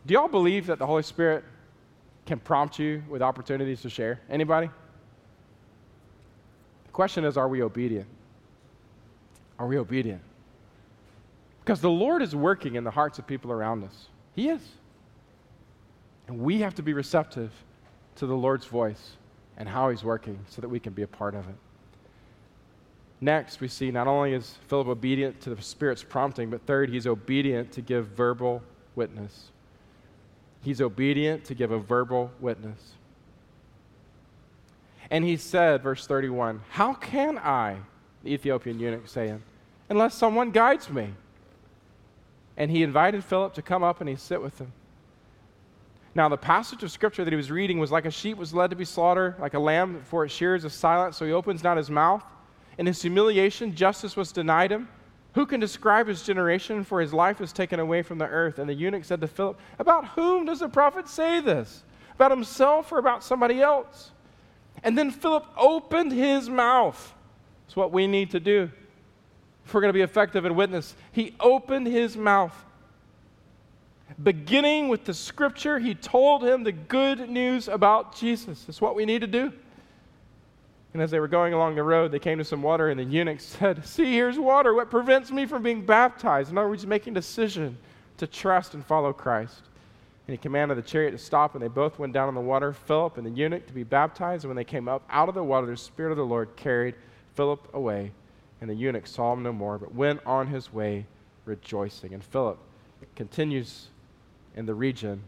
Do y'all believe that the Holy Spirit can prompt you with opportunities to share? Anybody? The question is, are we obedient? Are we obedient? Because the Lord is working in the hearts of people around us. He is. And we have to be receptive to the Lord's voice and how he's working so that we can be a part of it. Next, we see not only is Philip obedient to the Spirit's prompting, but third, he's obedient to give verbal witness. He's obedient to give a verbal witness. And he said, verse 31, how can I, the Ethiopian eunuch, saying, unless someone guides me? And he invited Philip to come up and he sit with him. Now, the passage of scripture that he was reading was like a sheep was led to be slaughtered, like a lamb before its shears is silent, so he opens not his mouth. In his humiliation, justice was denied him. Who can describe his generation? For his life is taken away from the earth. And the eunuch said to Philip, about whom does the prophet say this? About himself or about somebody else? And then Philip opened his mouth. It's what we need to do if we're going to be effective in witness. He opened his mouth. Beginning with the scripture, he told him the good news about Jesus. It's what we need to do. And as they were going along the road, they came to some water, and the eunuch said, "See, here's water. What prevents me from being baptized?" In other words, making a decision to trust and follow Christ. And he commanded the chariot to stop, and they both went down in the water, Philip and the eunuch, to be baptized. And when they came up out of the water, the Spirit of the Lord carried Philip away, and the eunuch saw him no more, but went on his way rejoicing. And Philip continues in the region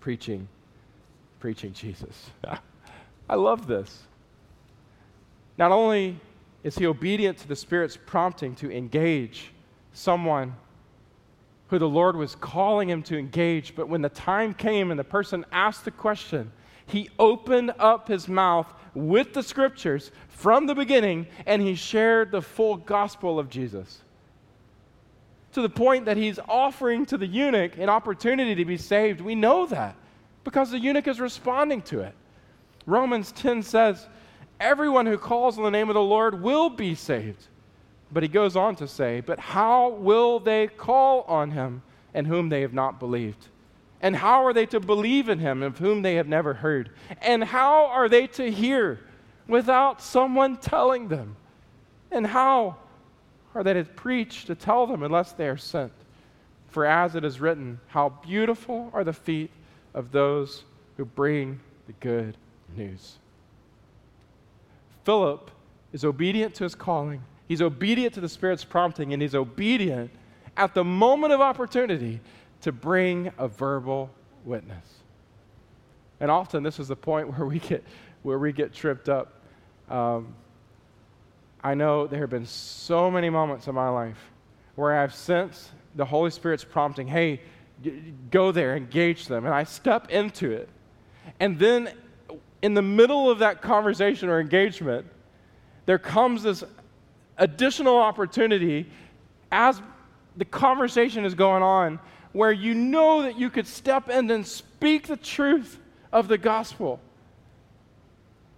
preaching Jesus. I love this. Not only is he obedient to the Spirit's prompting to engage someone who the Lord was calling him to engage, but when the time came and the person asked the question, he opened up his mouth with the Scriptures from the beginning, and he shared the full gospel of Jesus. To the point that he's offering to the eunuch an opportunity to be saved. We know that because the eunuch is responding to it. Romans 10 says, "Everyone who calls on the name of the Lord will be saved." But he goes on to say, "But how will they call on him in whom they have not believed? And how are they to believe in him of whom they have never heard? And how are they to hear without someone telling them? And how are they to preach to tell them unless they are sent? For as it is written, how beautiful are the feet of those who bring the good news." Philip is obedient to his calling. He's obedient to the Spirit's prompting, and he's obedient at the moment of opportunity to bring a verbal witness. And often this is the point where we get tripped up. I know there have been so many moments in my life where I've sensed the Holy Spirit's prompting, "Hey, go there, engage them," and I step into it. And then in the middle of that conversation or engagement, there comes this additional opportunity as the conversation is going on where you know that you could step in and speak the truth of the gospel.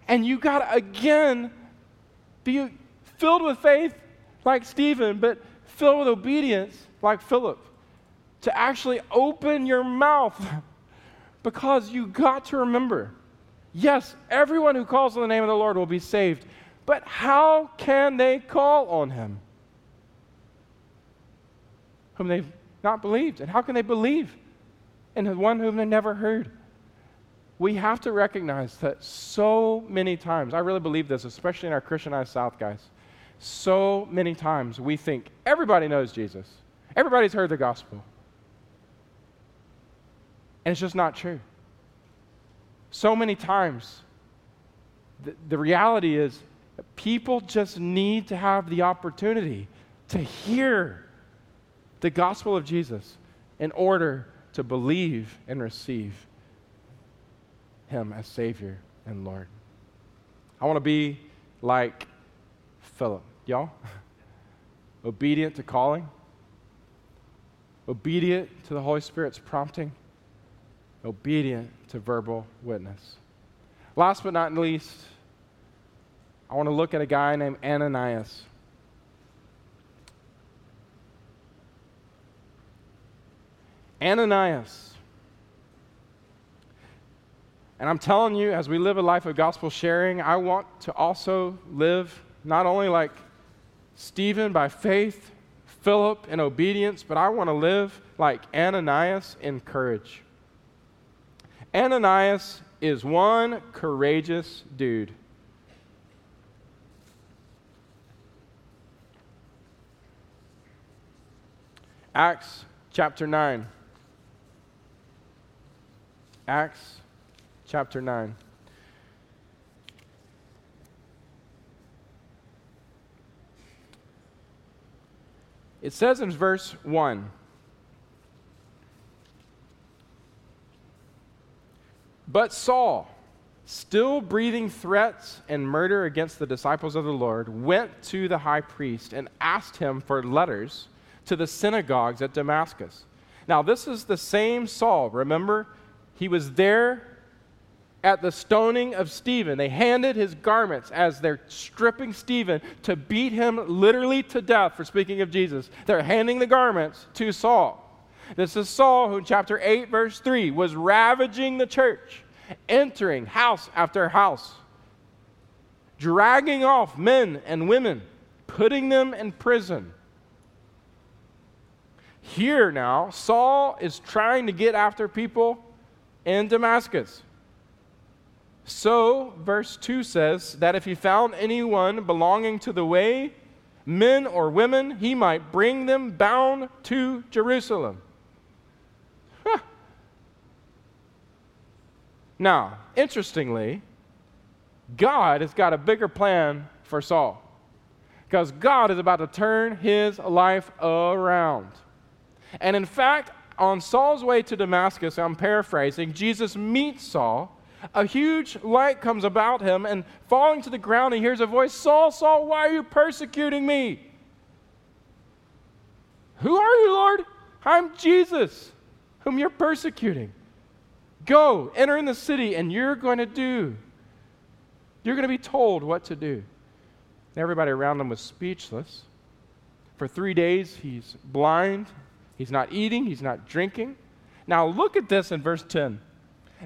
And you got to, again, be filled with faith like Stephen, but filled with obedience like Philip, to actually open your mouth because you got to remember, yes, everyone who calls on the name of the Lord will be saved, but how can they call on him whom they've not believed? And how can they believe in the one whom they never heard? We have to recognize that so many times, I really believe this, especially in our Christianized South, guys, so many times we think everybody knows Jesus. Everybody's heard the gospel. And it's just not true. So many times, the reality is that people just need to have the opportunity to hear the gospel of Jesus in order to believe and receive him as Savior and Lord. I want to be like Philip, y'all. Obedient to calling, obedient to the Holy Spirit's prompting, obedient to verbal witness. Last but not least, I want to look at a guy named Ananias. Ananias. And I'm telling you, as we live a life of gospel sharing, I want to also live not only like Stephen by faith, Philip in obedience, but I want to live like Ananias in courage. Ananias is one courageous dude. Acts chapter 9. Acts chapter 9. It says in verse 1, "But Saul, still breathing threats and murder against the disciples of the Lord, went to the high priest and asked him for letters to the synagogues at Damascus." Now, this is the same Saul, remember? He was there at the stoning of Stephen. They handed his garments as they're stripping Stephen to beat him literally to death for speaking of Jesus. They're handing the garments to Saul. This is Saul who in chapter 8, verse 3, was ravaging the church, entering house after house, dragging off men and women, putting them in prison. Here now, Saul is trying to get after people in Damascus. So, verse 2 says that if he found anyone belonging to the way, men or women, he might bring them bound to Jerusalem. Huh. Now, interestingly, God has got a bigger plan for Saul, because God is about to turn his life around. And in fact, on Saul's way to Damascus, I'm paraphrasing, Jesus meets Saul. A huge light comes about him, and falling to the ground, he hears a voice, "Saul, Saul, why are you persecuting me?" "Who are you, Lord?" "I'm Jesus, whom you're persecuting. Go, enter in the city, and you're going to be told what to do." And everybody around him was speechless. For 3 days, he's blind. He's not eating, he's not drinking. Now look at this in verse 10.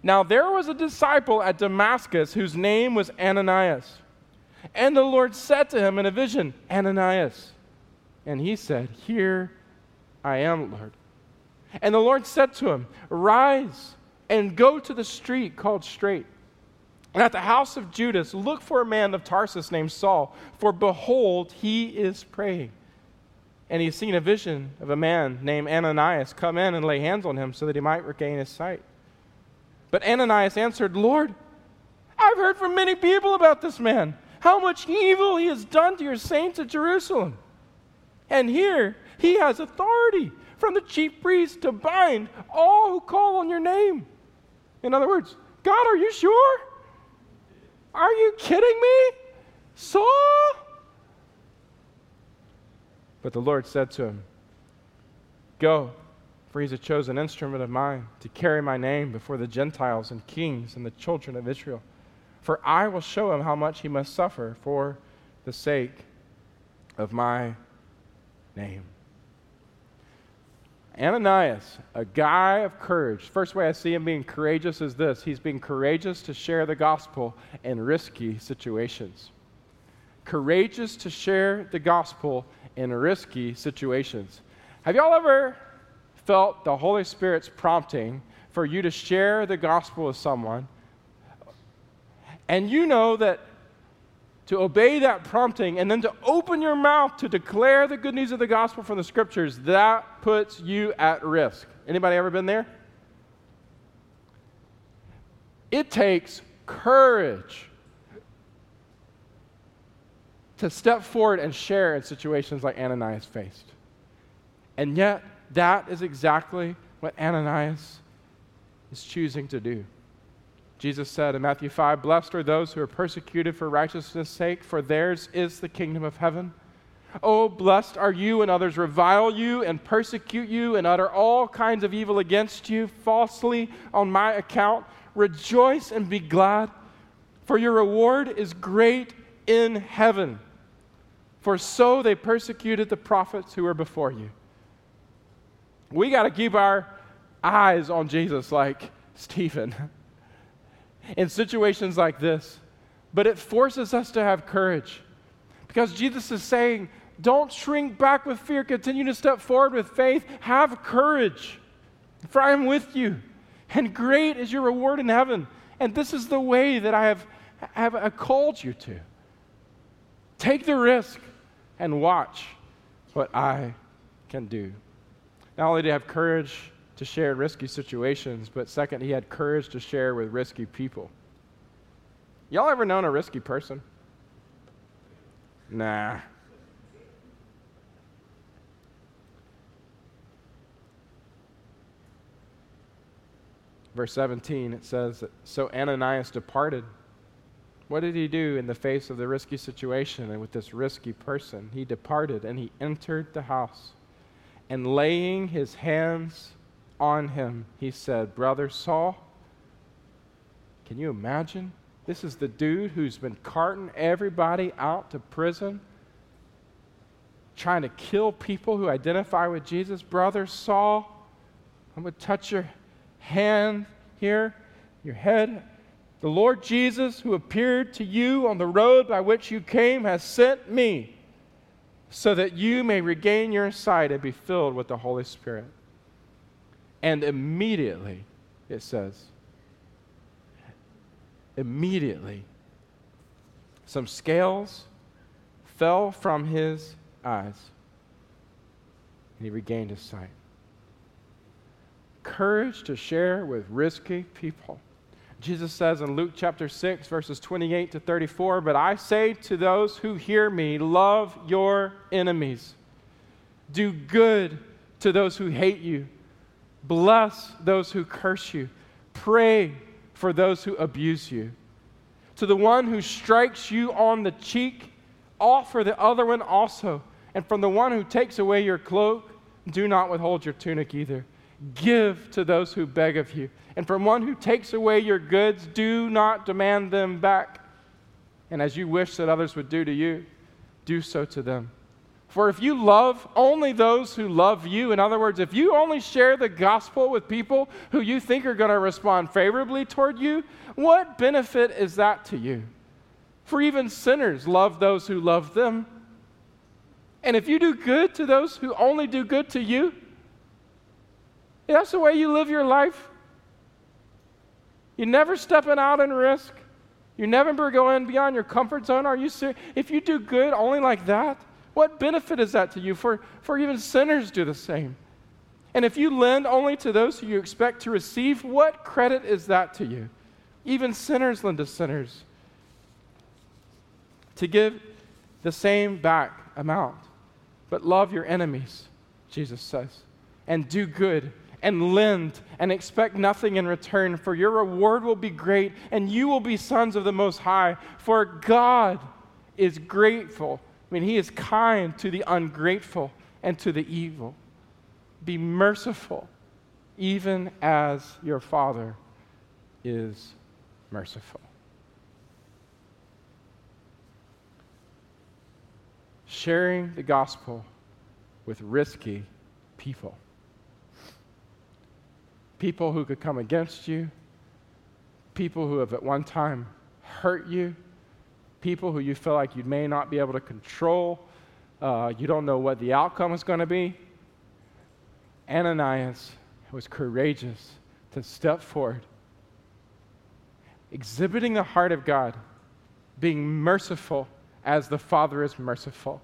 "Now there was a disciple at Damascus whose name was Ananias. And the Lord said to him in a vision, 'Ananias.' And he said, 'Here I am, Lord.' And the Lord said to him, 'Rise and go to the street called Straight. And at the house of Judas, look for a man of Tarsus named Saul, for behold, he is praying. And he's seen a vision of a man named Ananias come in and lay hands on him so that he might regain his sight.' But Ananias answered, 'Lord, I've heard from many people about this man, how much evil he has done to your saints at Jerusalem. And here he has authority from the chief priest to bind all who call on your name.'" In other words, "God, are you sure? Are you kidding me? Saul?" But the Lord said to him, "Go, for he's a chosen instrument of mine to carry my name before the Gentiles and kings and the children of Israel. For I will show him how much he must suffer for the sake of my name." Ananias, a guy of courage. First way I see him being courageous is this: he's being courageous to share the gospel in risky situations. Courageous to share the gospel in risky situations. Have y'all ever felt the Holy Spirit's prompting for you to share the gospel with someone, and you know that to obey that prompting and then to open your mouth to declare the good news of the gospel from the scriptures, that puts you at risk? Anybody ever been there? It takes courage to step forward and share in situations like Ananias faced. And yet, that is exactly what Ananias is choosing to do. Jesus said in Matthew 5, "Blessed are those who are persecuted for righteousness' sake, for theirs is the kingdom of heaven. Oh, blessed are you when others revile you and persecute you and utter all kinds of evil against you falsely on my account. Rejoice and be glad, for your reward is great in heaven. For so they persecuted the prophets who were before you." We got to keep our eyes on Jesus like Stephen in situations like this. But it forces us to have courage, because Jesus is saying, don't shrink back with fear. Continue to step forward with faith. Have courage, for I am with you, and great is your reward in heaven. And this is the way that I have called you to. Take the risk and watch what I can do. Not only did he have courage to share in risky situations, but second, he had courage to share with risky people. Y'all ever known a risky person? Nah. Verse 17, it says, "So Ananias departed." What did he do in the face of the risky situation and with this risky person? He departed and he entered the house. And laying his hands on him, he said, "Brother Saul," can you imagine? This is the dude who's been carting everybody out to prison, trying to kill people who identify with Jesus. "Brother Saul, I'm going to touch your hand here, your head. The Lord Jesus, who appeared to you on the road by which you came, has sent me so that you may regain your sight and be filled with the Holy Spirit." And immediately, it says, immediately, some scales fell from his eyes, and he regained his sight. Courage to share with risky people. Jesus says in Luke chapter 6, verses 28 to 34, "But I say to those who hear me, love your enemies. Do good to those who hate you. Bless those who curse you. Pray for those who abuse you. To the one who strikes you on the cheek, offer the other one also. And from the one who takes away your cloak, do not withhold your tunic either. Give to those who beg of you. And from one who takes away your goods, do not demand them back. And as you wish that others would do to you, do so to them. For if you love only those who love you," in other words, if you only share the gospel with people who you think are going to respond favorably toward you, what benefit is that to you? For even sinners love those who love them. And if you do good to those who only do good to you, that's the way you live your life. You're never stepping out and risk. You're never going beyond your comfort zone. Are you serious? If you do good only like that, what benefit is that to you? For even sinners do the same. And if you lend only to those who you expect to receive, what credit is that to you? Even sinners lend to sinners to give the same back amount. But love your enemies, Jesus says, and do good, and lend, and expect nothing in return, for your reward will be great, and you will be sons of the Most High, for God is grateful. I mean, He is kind to the ungrateful and to the evil. Be merciful, even as your Father is merciful. Sharing the gospel with risky people. People who could come against you, people who have at one time hurt you, people who you feel like you may not be able to control, you don't know what the outcome is going to be. Ananias was courageous to step forward, exhibiting the heart of God, being merciful as the Father is merciful,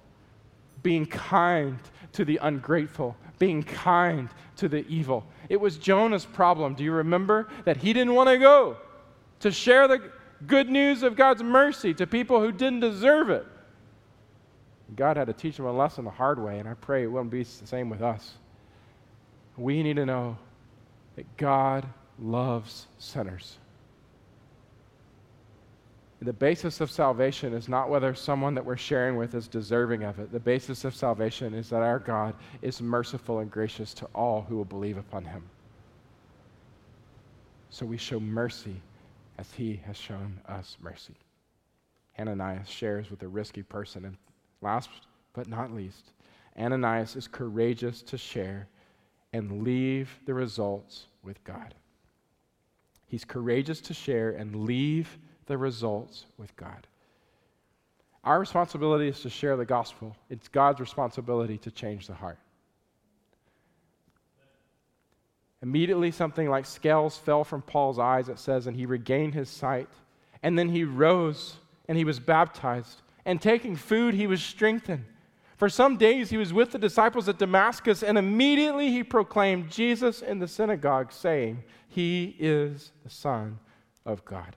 being kind to the ungrateful, being kind to the evil. It was Jonah's problem, do you remember? That he didn't want to go to share the good news of God's mercy to people who didn't deserve it. God had to teach him a lesson the hard way, and I pray it won't be the same with us. We need to know that God loves sinners. The basis of salvation is not whether someone that we're sharing with is deserving of it. The basis of salvation is that our God is merciful and gracious to all who will believe upon Him. So we show mercy as He has shown us mercy. Ananias shares with a risky person. And last but not least, Ananias is courageous to share and leave the results with God. He's courageous to share and leave the results with God. Our responsibility is to share the gospel. It's God's responsibility to change the heart. Immediately, something like scales fell from Paul's eyes, it says, and he regained his sight. And then he rose, and he was baptized. And taking food, he was strengthened. For some days, he was with the disciples at Damascus, and immediately he proclaimed Jesus in the synagogue, saying, "He is the Son of God."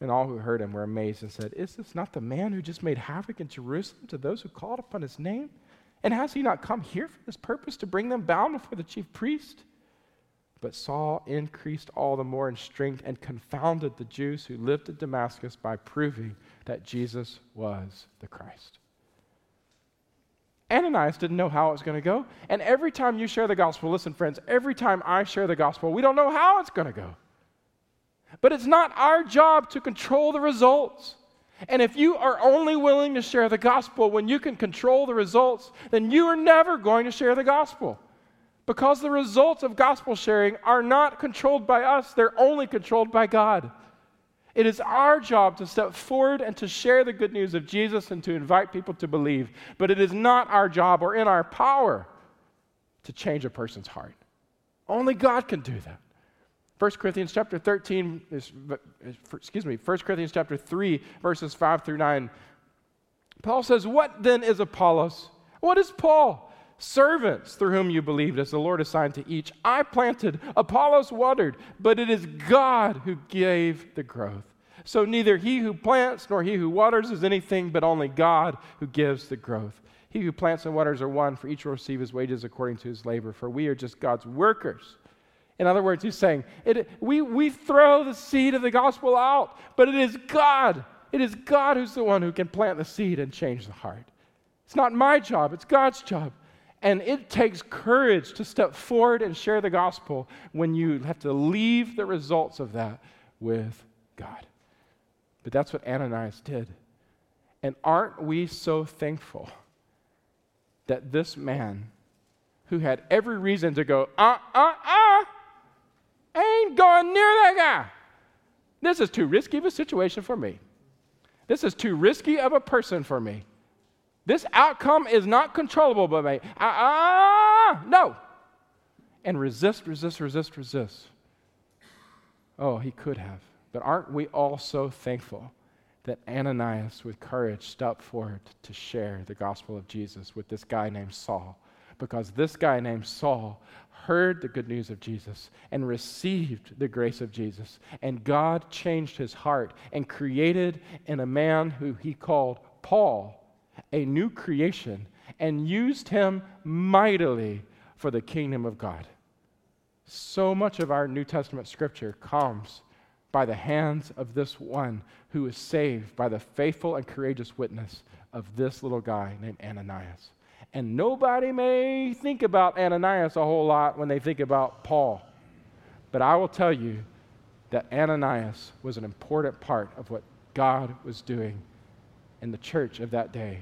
And all who heard him were amazed and said, "Is this not the man who just made havoc in Jerusalem to those who called upon his name? And has he not come here for this purpose, to bring them bound before the chief priest?" But Saul increased all the more in strength and confounded the Jews who lived at Damascus by proving that Jesus was the Christ. Ananias didn't know how it was going to go. And every time you share the gospel, listen, friends, every time I share the gospel, we don't know how it's going to go. But it's not our job to control the results. And if you are only willing to share the gospel when you can control the results, then you are never going to share the gospel. Because the results of gospel sharing are not controlled by us, they're only controlled by God. It is our job to step forward and to share the good news of Jesus and to invite people to believe. But it is not our job or in our power to change a person's heart. Only God can do that. 1 Corinthians chapter 3, verses 5 through 9. Paul says, "What then is Apollos? What is Paul? Servants through whom you believed, as the Lord assigned to each. I planted, Apollos watered, but it is God who gave the growth. So neither he who plants nor he who waters is anything, but only God who gives the growth. He who plants and waters are one, for each will receive his wages according to his labor, for we are just God's workers." In other words, he's saying, we throw the seed of the gospel out, but it is God. It is God who's the one who can plant the seed and change the heart. It's not my job, it's God's job. And it takes courage to step forward and share the gospel when you have to leave the results of that with God. But that's what Ananias did. And aren't we so thankful that this man, who had every reason to go, ain't going near that guy. This is too risky of a situation for me. This is too risky of a person for me. This outcome is not controllable by me. No. And resist. Oh, he could have. But aren't we all so thankful that Ananias, with courage, stepped forward to share the gospel of Jesus with this guy named Saul? Because this guy named Saul heard the good news of Jesus and received the grace of Jesus. And God changed his heart and created in a man who he called Paul a new creation and used him mightily for the kingdom of God. So much of our New Testament scripture comes by the hands of this one who is saved by the faithful and courageous witness of this little guy named Ananias. And nobody may think about Ananias a whole lot when they think about Paul. But I will tell you that Ananias was an important part of what God was doing in the church of that day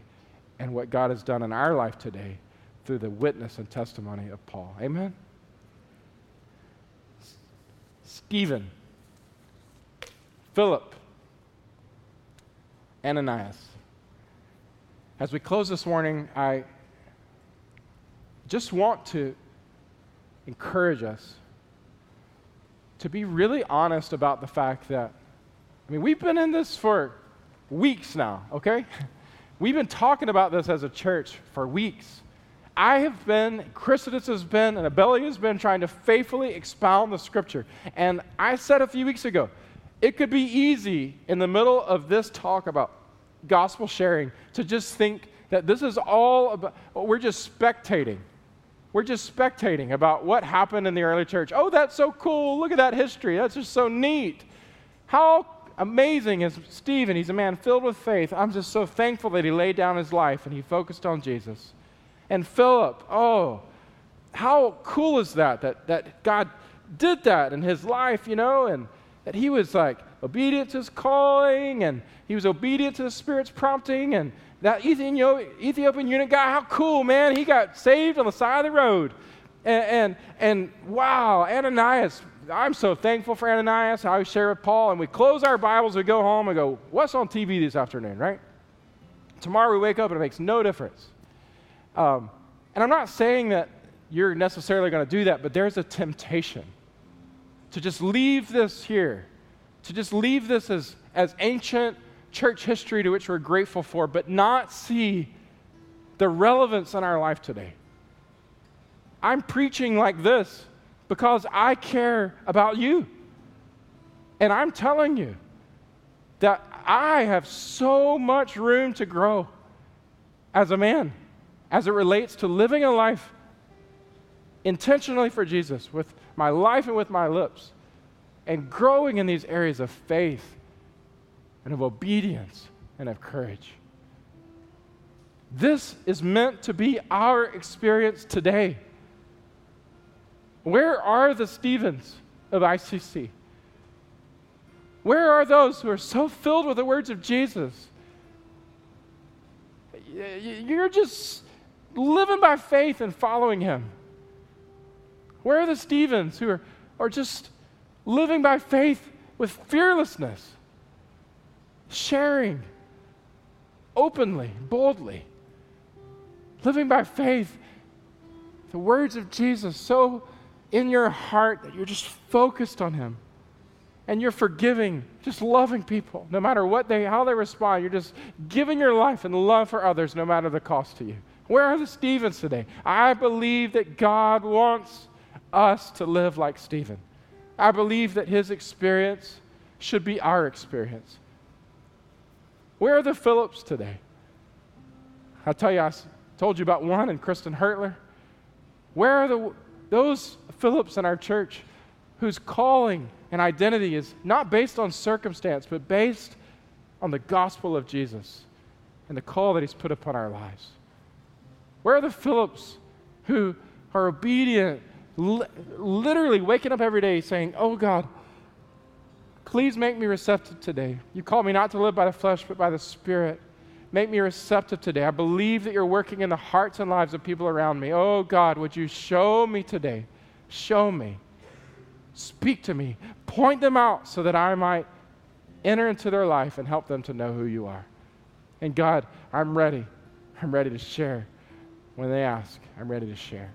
and what God has done in our life today through the witness and testimony of Paul. Amen? Stephen, Philip, Ananias. As we close this morning, I just want to encourage us to be really honest about the fact that, we've been in this for weeks now, okay? We've been talking about this as a church for weeks. I have been, Chrysostom has been, and Abelly has been trying to faithfully expound the scripture. And I said a few weeks ago, it could be easy in the middle of this talk about gospel sharing to just think that this is all about, we're just spectating. We're just spectating about what happened in the early church. Oh, that's so cool. Look at that history. That's just so neat. How amazing is Stephen? He's a man filled with faith. I'm just so thankful that he laid down his life and he focused on Jesus. And Philip, oh, how cool is that God did that in his life, and that he was like obedient to his calling, and he was obedient to the Spirit's prompting, and that Ethiopian eunuch guy, how cool, man. He got saved on the side of the road. And wow, Ananias, I'm so thankful for Ananias. I share with Paul, and we close our Bibles, we go home and go, what's on TV this afternoon, right? Tomorrow we wake up and it makes no difference. And I'm not saying that you're necessarily going to do that, but there's a temptation to just leave this here, to just leave this as ancient church history to which we're grateful for, but not see the relevance in our life today. I'm preaching like this because I care about you. And I'm telling you that I have so much room to grow as a man, as it relates to living a life intentionally for Jesus, with my life and with my lips, and growing in these areas of faith and of obedience and of courage. This is meant to be our experience today. Where are the Stephens of ICC? Where are those who are so filled with the words of Jesus? You're just living by faith and following him. Where are the Stephens who are just living by faith with fearlessness sharing openly, boldly, living by faith, the words of Jesus so in your heart that you're just focused on him. And you're forgiving, just loving people, no matter what how they respond. You're just giving your life and love for others, no matter the cost to you. Where are the Stephens today? I believe that God wants us to live like Stephen. I believe that his experience should be our experience. Where are the Philips today? I'll tell you, I told you about one and Kristen Hurtler. Where are those Philips in our church whose calling and identity is not based on circumstance, but based on the gospel of Jesus and the call that he's put upon our lives? Where are the Philips who are obedient, literally waking up every day saying, "Oh God, please make me receptive today. You call me not to live by the flesh, but by the Spirit. Make me receptive today. I believe that you're working in the hearts and lives of people around me. Oh God, would you show me today? Show me. Speak to me. Point them out so that I might enter into their life and help them to know who you are. And God, I'm ready. I'm ready to share. When they ask, I'm ready to share."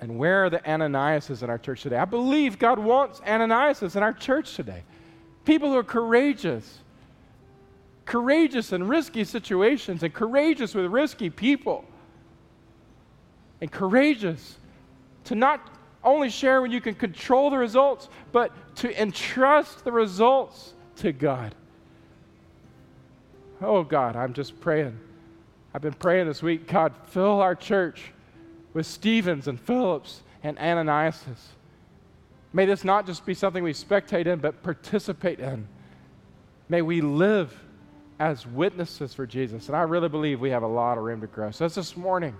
And where are the Ananiases in our church today? I believe God wants Ananiases in our church today. People who are courageous in risky situations, and courageous with risky people, and courageous to not only share when you can control the results, but to entrust the results to God. Oh God, I'm just praying. I've been praying this week, God, fill our church with Stephens and Philips and Ananiases. May this not just be something we spectate in, but participate in. May we live as witnesses for Jesus. And I really believe we have a lot of room to grow. So that's this morning,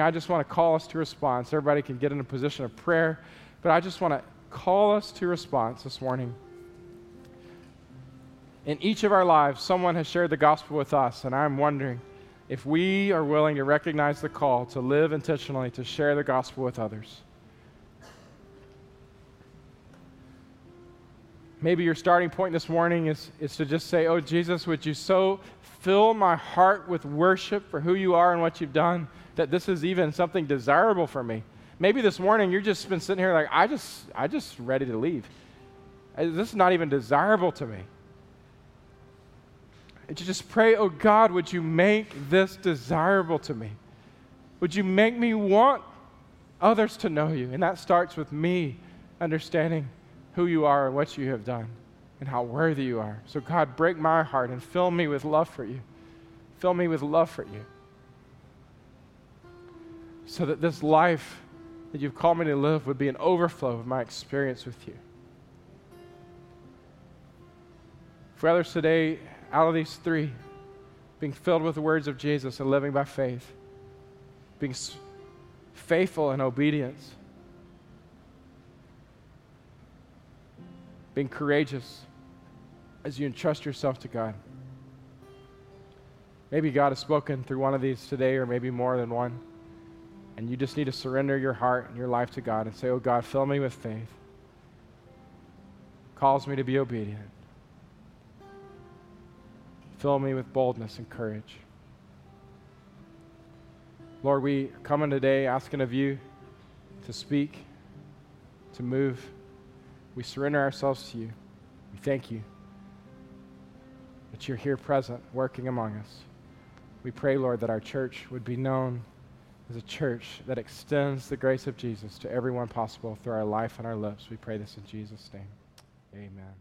I just want to call us to response. Everybody can get in a position of prayer, but I just want to call us to response this morning. In each of our lives, someone has shared the gospel with us, and I'm wondering if we are willing to recognize the call to live intentionally, to share the gospel with others. Maybe your starting point this morning is to just say, "Oh Jesus, would you so fill my heart with worship for who you are and what you've done, that this is even something desirable for me." Maybe this morning you've just been sitting here like, I just ready to leave. This is not even desirable to me. And you just pray, "Oh God, would you make this desirable to me? Would you make me want others to know you?" And that starts with me understanding who you are and what you have done and how worthy you are. So God, break my heart and fill me with love for you. Fill me with love for you. So that this life that you've called me to live would be an overflow of my experience with you. For others today, out of these three, being filled with the words of Jesus and living by faith, being faithful in obedience, being courageous as you entrust yourself to God. Maybe God has spoken through one of these today, or maybe more than one, and you just need to surrender your heart and your life to God and say, "Oh God, fill me with faith. Calls me to be obedient. Fill me with boldness and courage." Lord, we are coming today asking of you to speak, to move. We surrender ourselves to you. We thank you that you're here present, working among us. We pray, Lord, that our church would be known as a church that extends the grace of Jesus to everyone possible through our life and our lips. We pray this in Jesus' name. Amen.